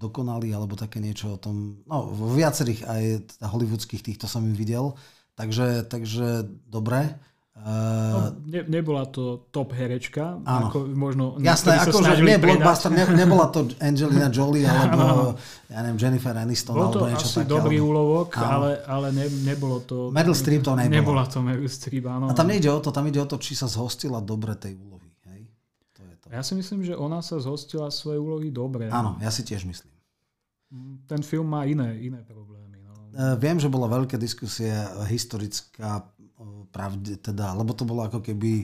Dokonalý, alebo také niečo o tom, no vo viacerých aj hollywoodských týchto som ju videl, takže dobre. No, nebola to top herečka, ako možno... Jasné, akože nebola to Angelina Jolie alebo ja neviem, Jennifer Aniston. Bolo to niečo asi také, dobrý úlovok, ale nebolo to... Meryl Streep to nebola. Nebola to Meryl Streep, áno. A tam nejde o to, či sa zhostila dobre tej úlohy. Hej? To je to. Ja si myslím, že ona sa zhostila svojej úlohy dobre. Áno, ja si tiež myslím. Ten film má iné problémy. No. Viem, že bola veľká diskusia historická, lebo to bolo ako keby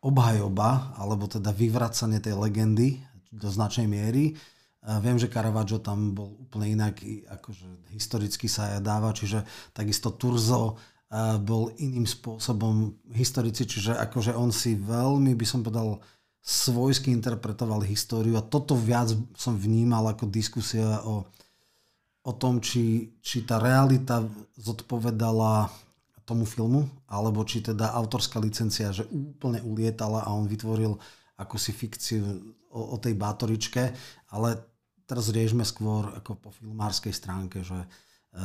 obhajoba, alebo teda vyvracanie tej legendy do značnej miery. Viem, že Caravaggio tam bol úplne inak, akože historicky sa dáva, čiže takisto Turzo bol iným spôsobom historici, čiže akože on si veľmi, by som povedal, svojsky interpretoval históriu a toto viac som vnímal ako diskusia o tom, či tá realita zodpovedala tomu filmu, alebo či teda autorská licencia, že úplne ulietala a on vytvoril akúsi fikciu o tej Bátoričke, ale teraz riešme skôr ako po filmárskej stránke, že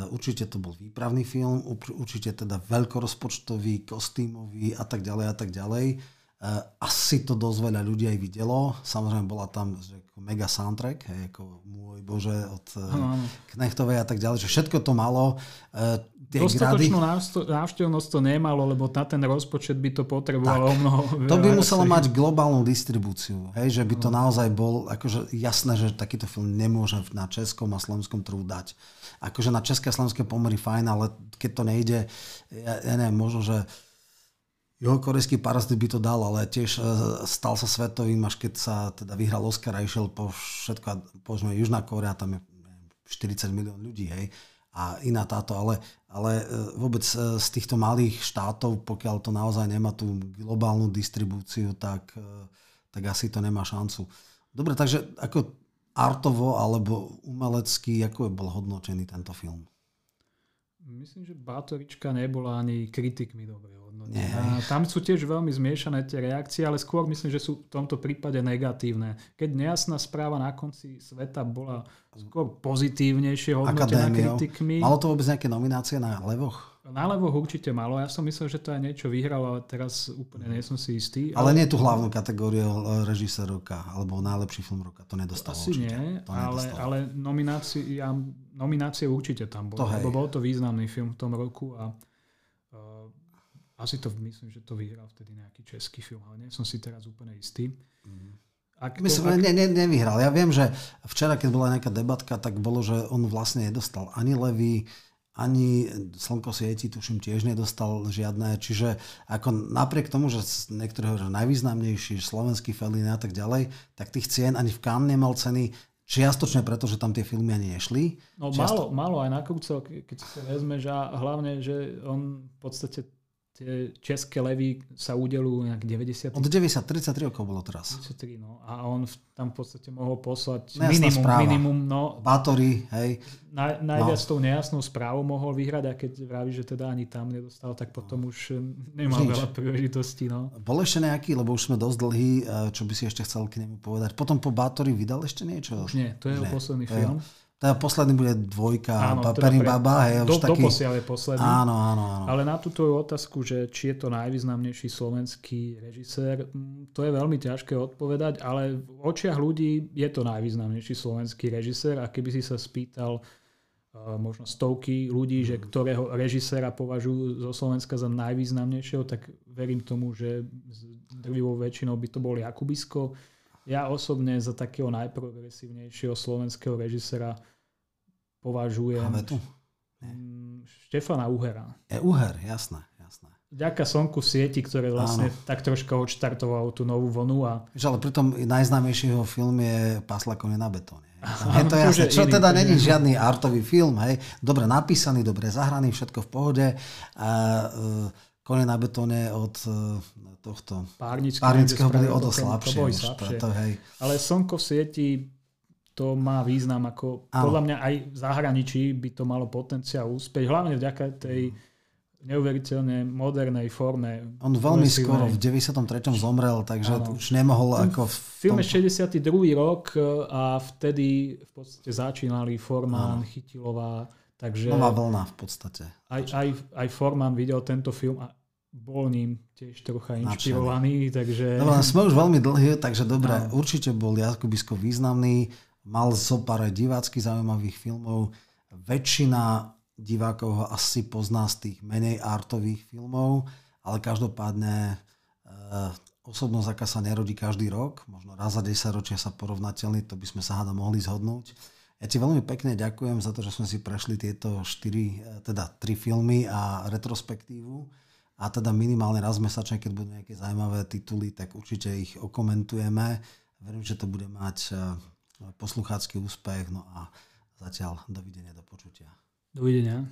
určite to bol výpravný film, určite teda veľkorozpočtový, kostýmový a tak ďalej. Asi to dosť veľa ľudí aj videlo, samozrejme bola tam mega soundtrack, hej, ako môj Bože od Knechtovej a tak ďalej, že všetko to malo dostatočnú návštevnosť to nemalo, lebo na ten rozpočet by to potrebovalo tak, mnoho. To by muselo mať globálnu distribúciu, hej, že by to naozaj bol akože jasné, že takýto film nemôže na českom a slovenskom trhu dať. Akože na české a slovenské pomery fajn, ale keď to nejde, ja neviem, možno, že juhokorejský Parazit by to dal, ale tiež stal sa svetovým, až keď sa teda vyhral Oscar a išiel po všetko, povedzme Južná Kórea, tam je 40 milión ľudí, hej. A iná táto, ale vôbec z týchto malých štátov, pokiaľ to naozaj nemá tú globálnu distribúciu, tak asi to nemá šancu. Dobre, takže ako artovo alebo umelecký, ako bol hodnotený tento film? Myslím, že Bátorička nebola ani kritikmi dobre hodnotená. Tam sú tiež veľmi zmiešané tie reakcie, ale skôr myslím, že sú v tomto prípade negatívne. Keď nejasná správa na konci sveta bola skôr pozitívnejšie hodnotená kritikmi. Malo to vôbec nejaké nominácie na Levoch? Na Levoch určite malo. Ja som myslel, že to aj niečo vyhralo, ale teraz úplne nie som si istý. Ale nie tú hlavnú kategóriu režisér roka, alebo najlepší film roka. To nedostalo asi určite. Nie, to ale nominácie určite tam boli. Lebo bol to významný film v tom roku a Asi to myslím, že to vyhral vtedy nejaký český film, ale nie som si teraz úplne istý. Nevyhral. Ja viem, že včera, keď bola nejaká debatka, tak bolo, že on vlastne nedostal ani Levy, ani Slnko svieti, tuším, tiež nedostal žiadne. Čiže ako napriek tomu, že niektorí hovoria, že najvýznamnejší, slovenský Fellini a tak ďalej, tak tých cien ani v Cannes nemal ceny. Čiastočne preto, že tam tie filmy ani nešli. No málo aj nakrúcel, keď si vezme, že hlavne, že on v podstate tie české Levy sa udelujú nejak 90. Od 90, 33 rokov bolo teraz. 33, no. A on tam v podstate mohol poslať minimum. No, Batory, hej. Najviac tou nejasnou správou mohol vyhrať, a keď vraví, že teda ani tam nedostal, tak potom už nemal veľa príležitostí. No. Bol ešte nejaký, lebo už sme dosť dlhý, čo by si ešte chcel k nemu povedať. Potom po Batory vydal ešte niečo? Už nie, to je posledný film. Tá posledný bude dvojka, Paperín baba. Doposiaľ je posledný. Áno. Ale na tú tvoju otázku, že či je to najvýznamnejší slovenský režisér, to je veľmi ťažké odpovedať, ale v očiach ľudí je to najvýznamnejší slovenský režisér, a keby si sa spýtal možno stovky ľudí, že ktorého režiséra považujú zo Slovenska za najvýznamnejšieho, tak verím tomu, že drvivou väčšinou by to bol Jakubisko. Ja osobne za takého najprogresívnejšieho slovenského režisera považujem Štefana Uhera. Uher, jasné. Vďaka Slnku sieti, ktoré vlastne tak troška odštartovalo tú novú vlnu. Ale pritom najznámejšieho film je Paslákovne na betóne. Je to jasné, čo teda není žiadny artový film. Hej. Dobre napísaný, dobre zahraný, všetko v pohode. Kone na betóne od tohto Párnického boli o dosť slabšie. Ale Slnko v sieti to má význam. Podľa mňa aj v zahraničí by to malo potenciál úspech. Hlavne vďaka tej neuveriteľne modernej forme. On veľmi skoro v 93. zomrel, takže už nemohol ako... Film je 62. rok a vtedy v podstate začínali Forman, Chytilová. Takže nová vlna v podstate. Aj Forman videl tento film a bol ním tiež trocha inšpirovaný. Takže... Dobre, sme už veľmi dlhí, takže dobre, určite bol Jakubisko významný, mal zo pár divácky zaujímavých filmov. Väčšina divákov ho asi pozná z tých menej artových filmov, ale každopádne osobnosť, aká sa nerodí každý rok, možno raz za 10 ročia sa porovnateľní, to by sme sa hádam mohli zhodnúť. Ja ti veľmi pekne ďakujem za to, že sme si prešli tieto 3 filmy a retrospektívu. A teda minimálne raz mesačne, keď budú nejaké zaujímavé tituly, tak určite ich okomentujeme. Verím, že to bude mať posluchácky úspech. No a zatiaľ dovidenia, do počutia. Dovidenia.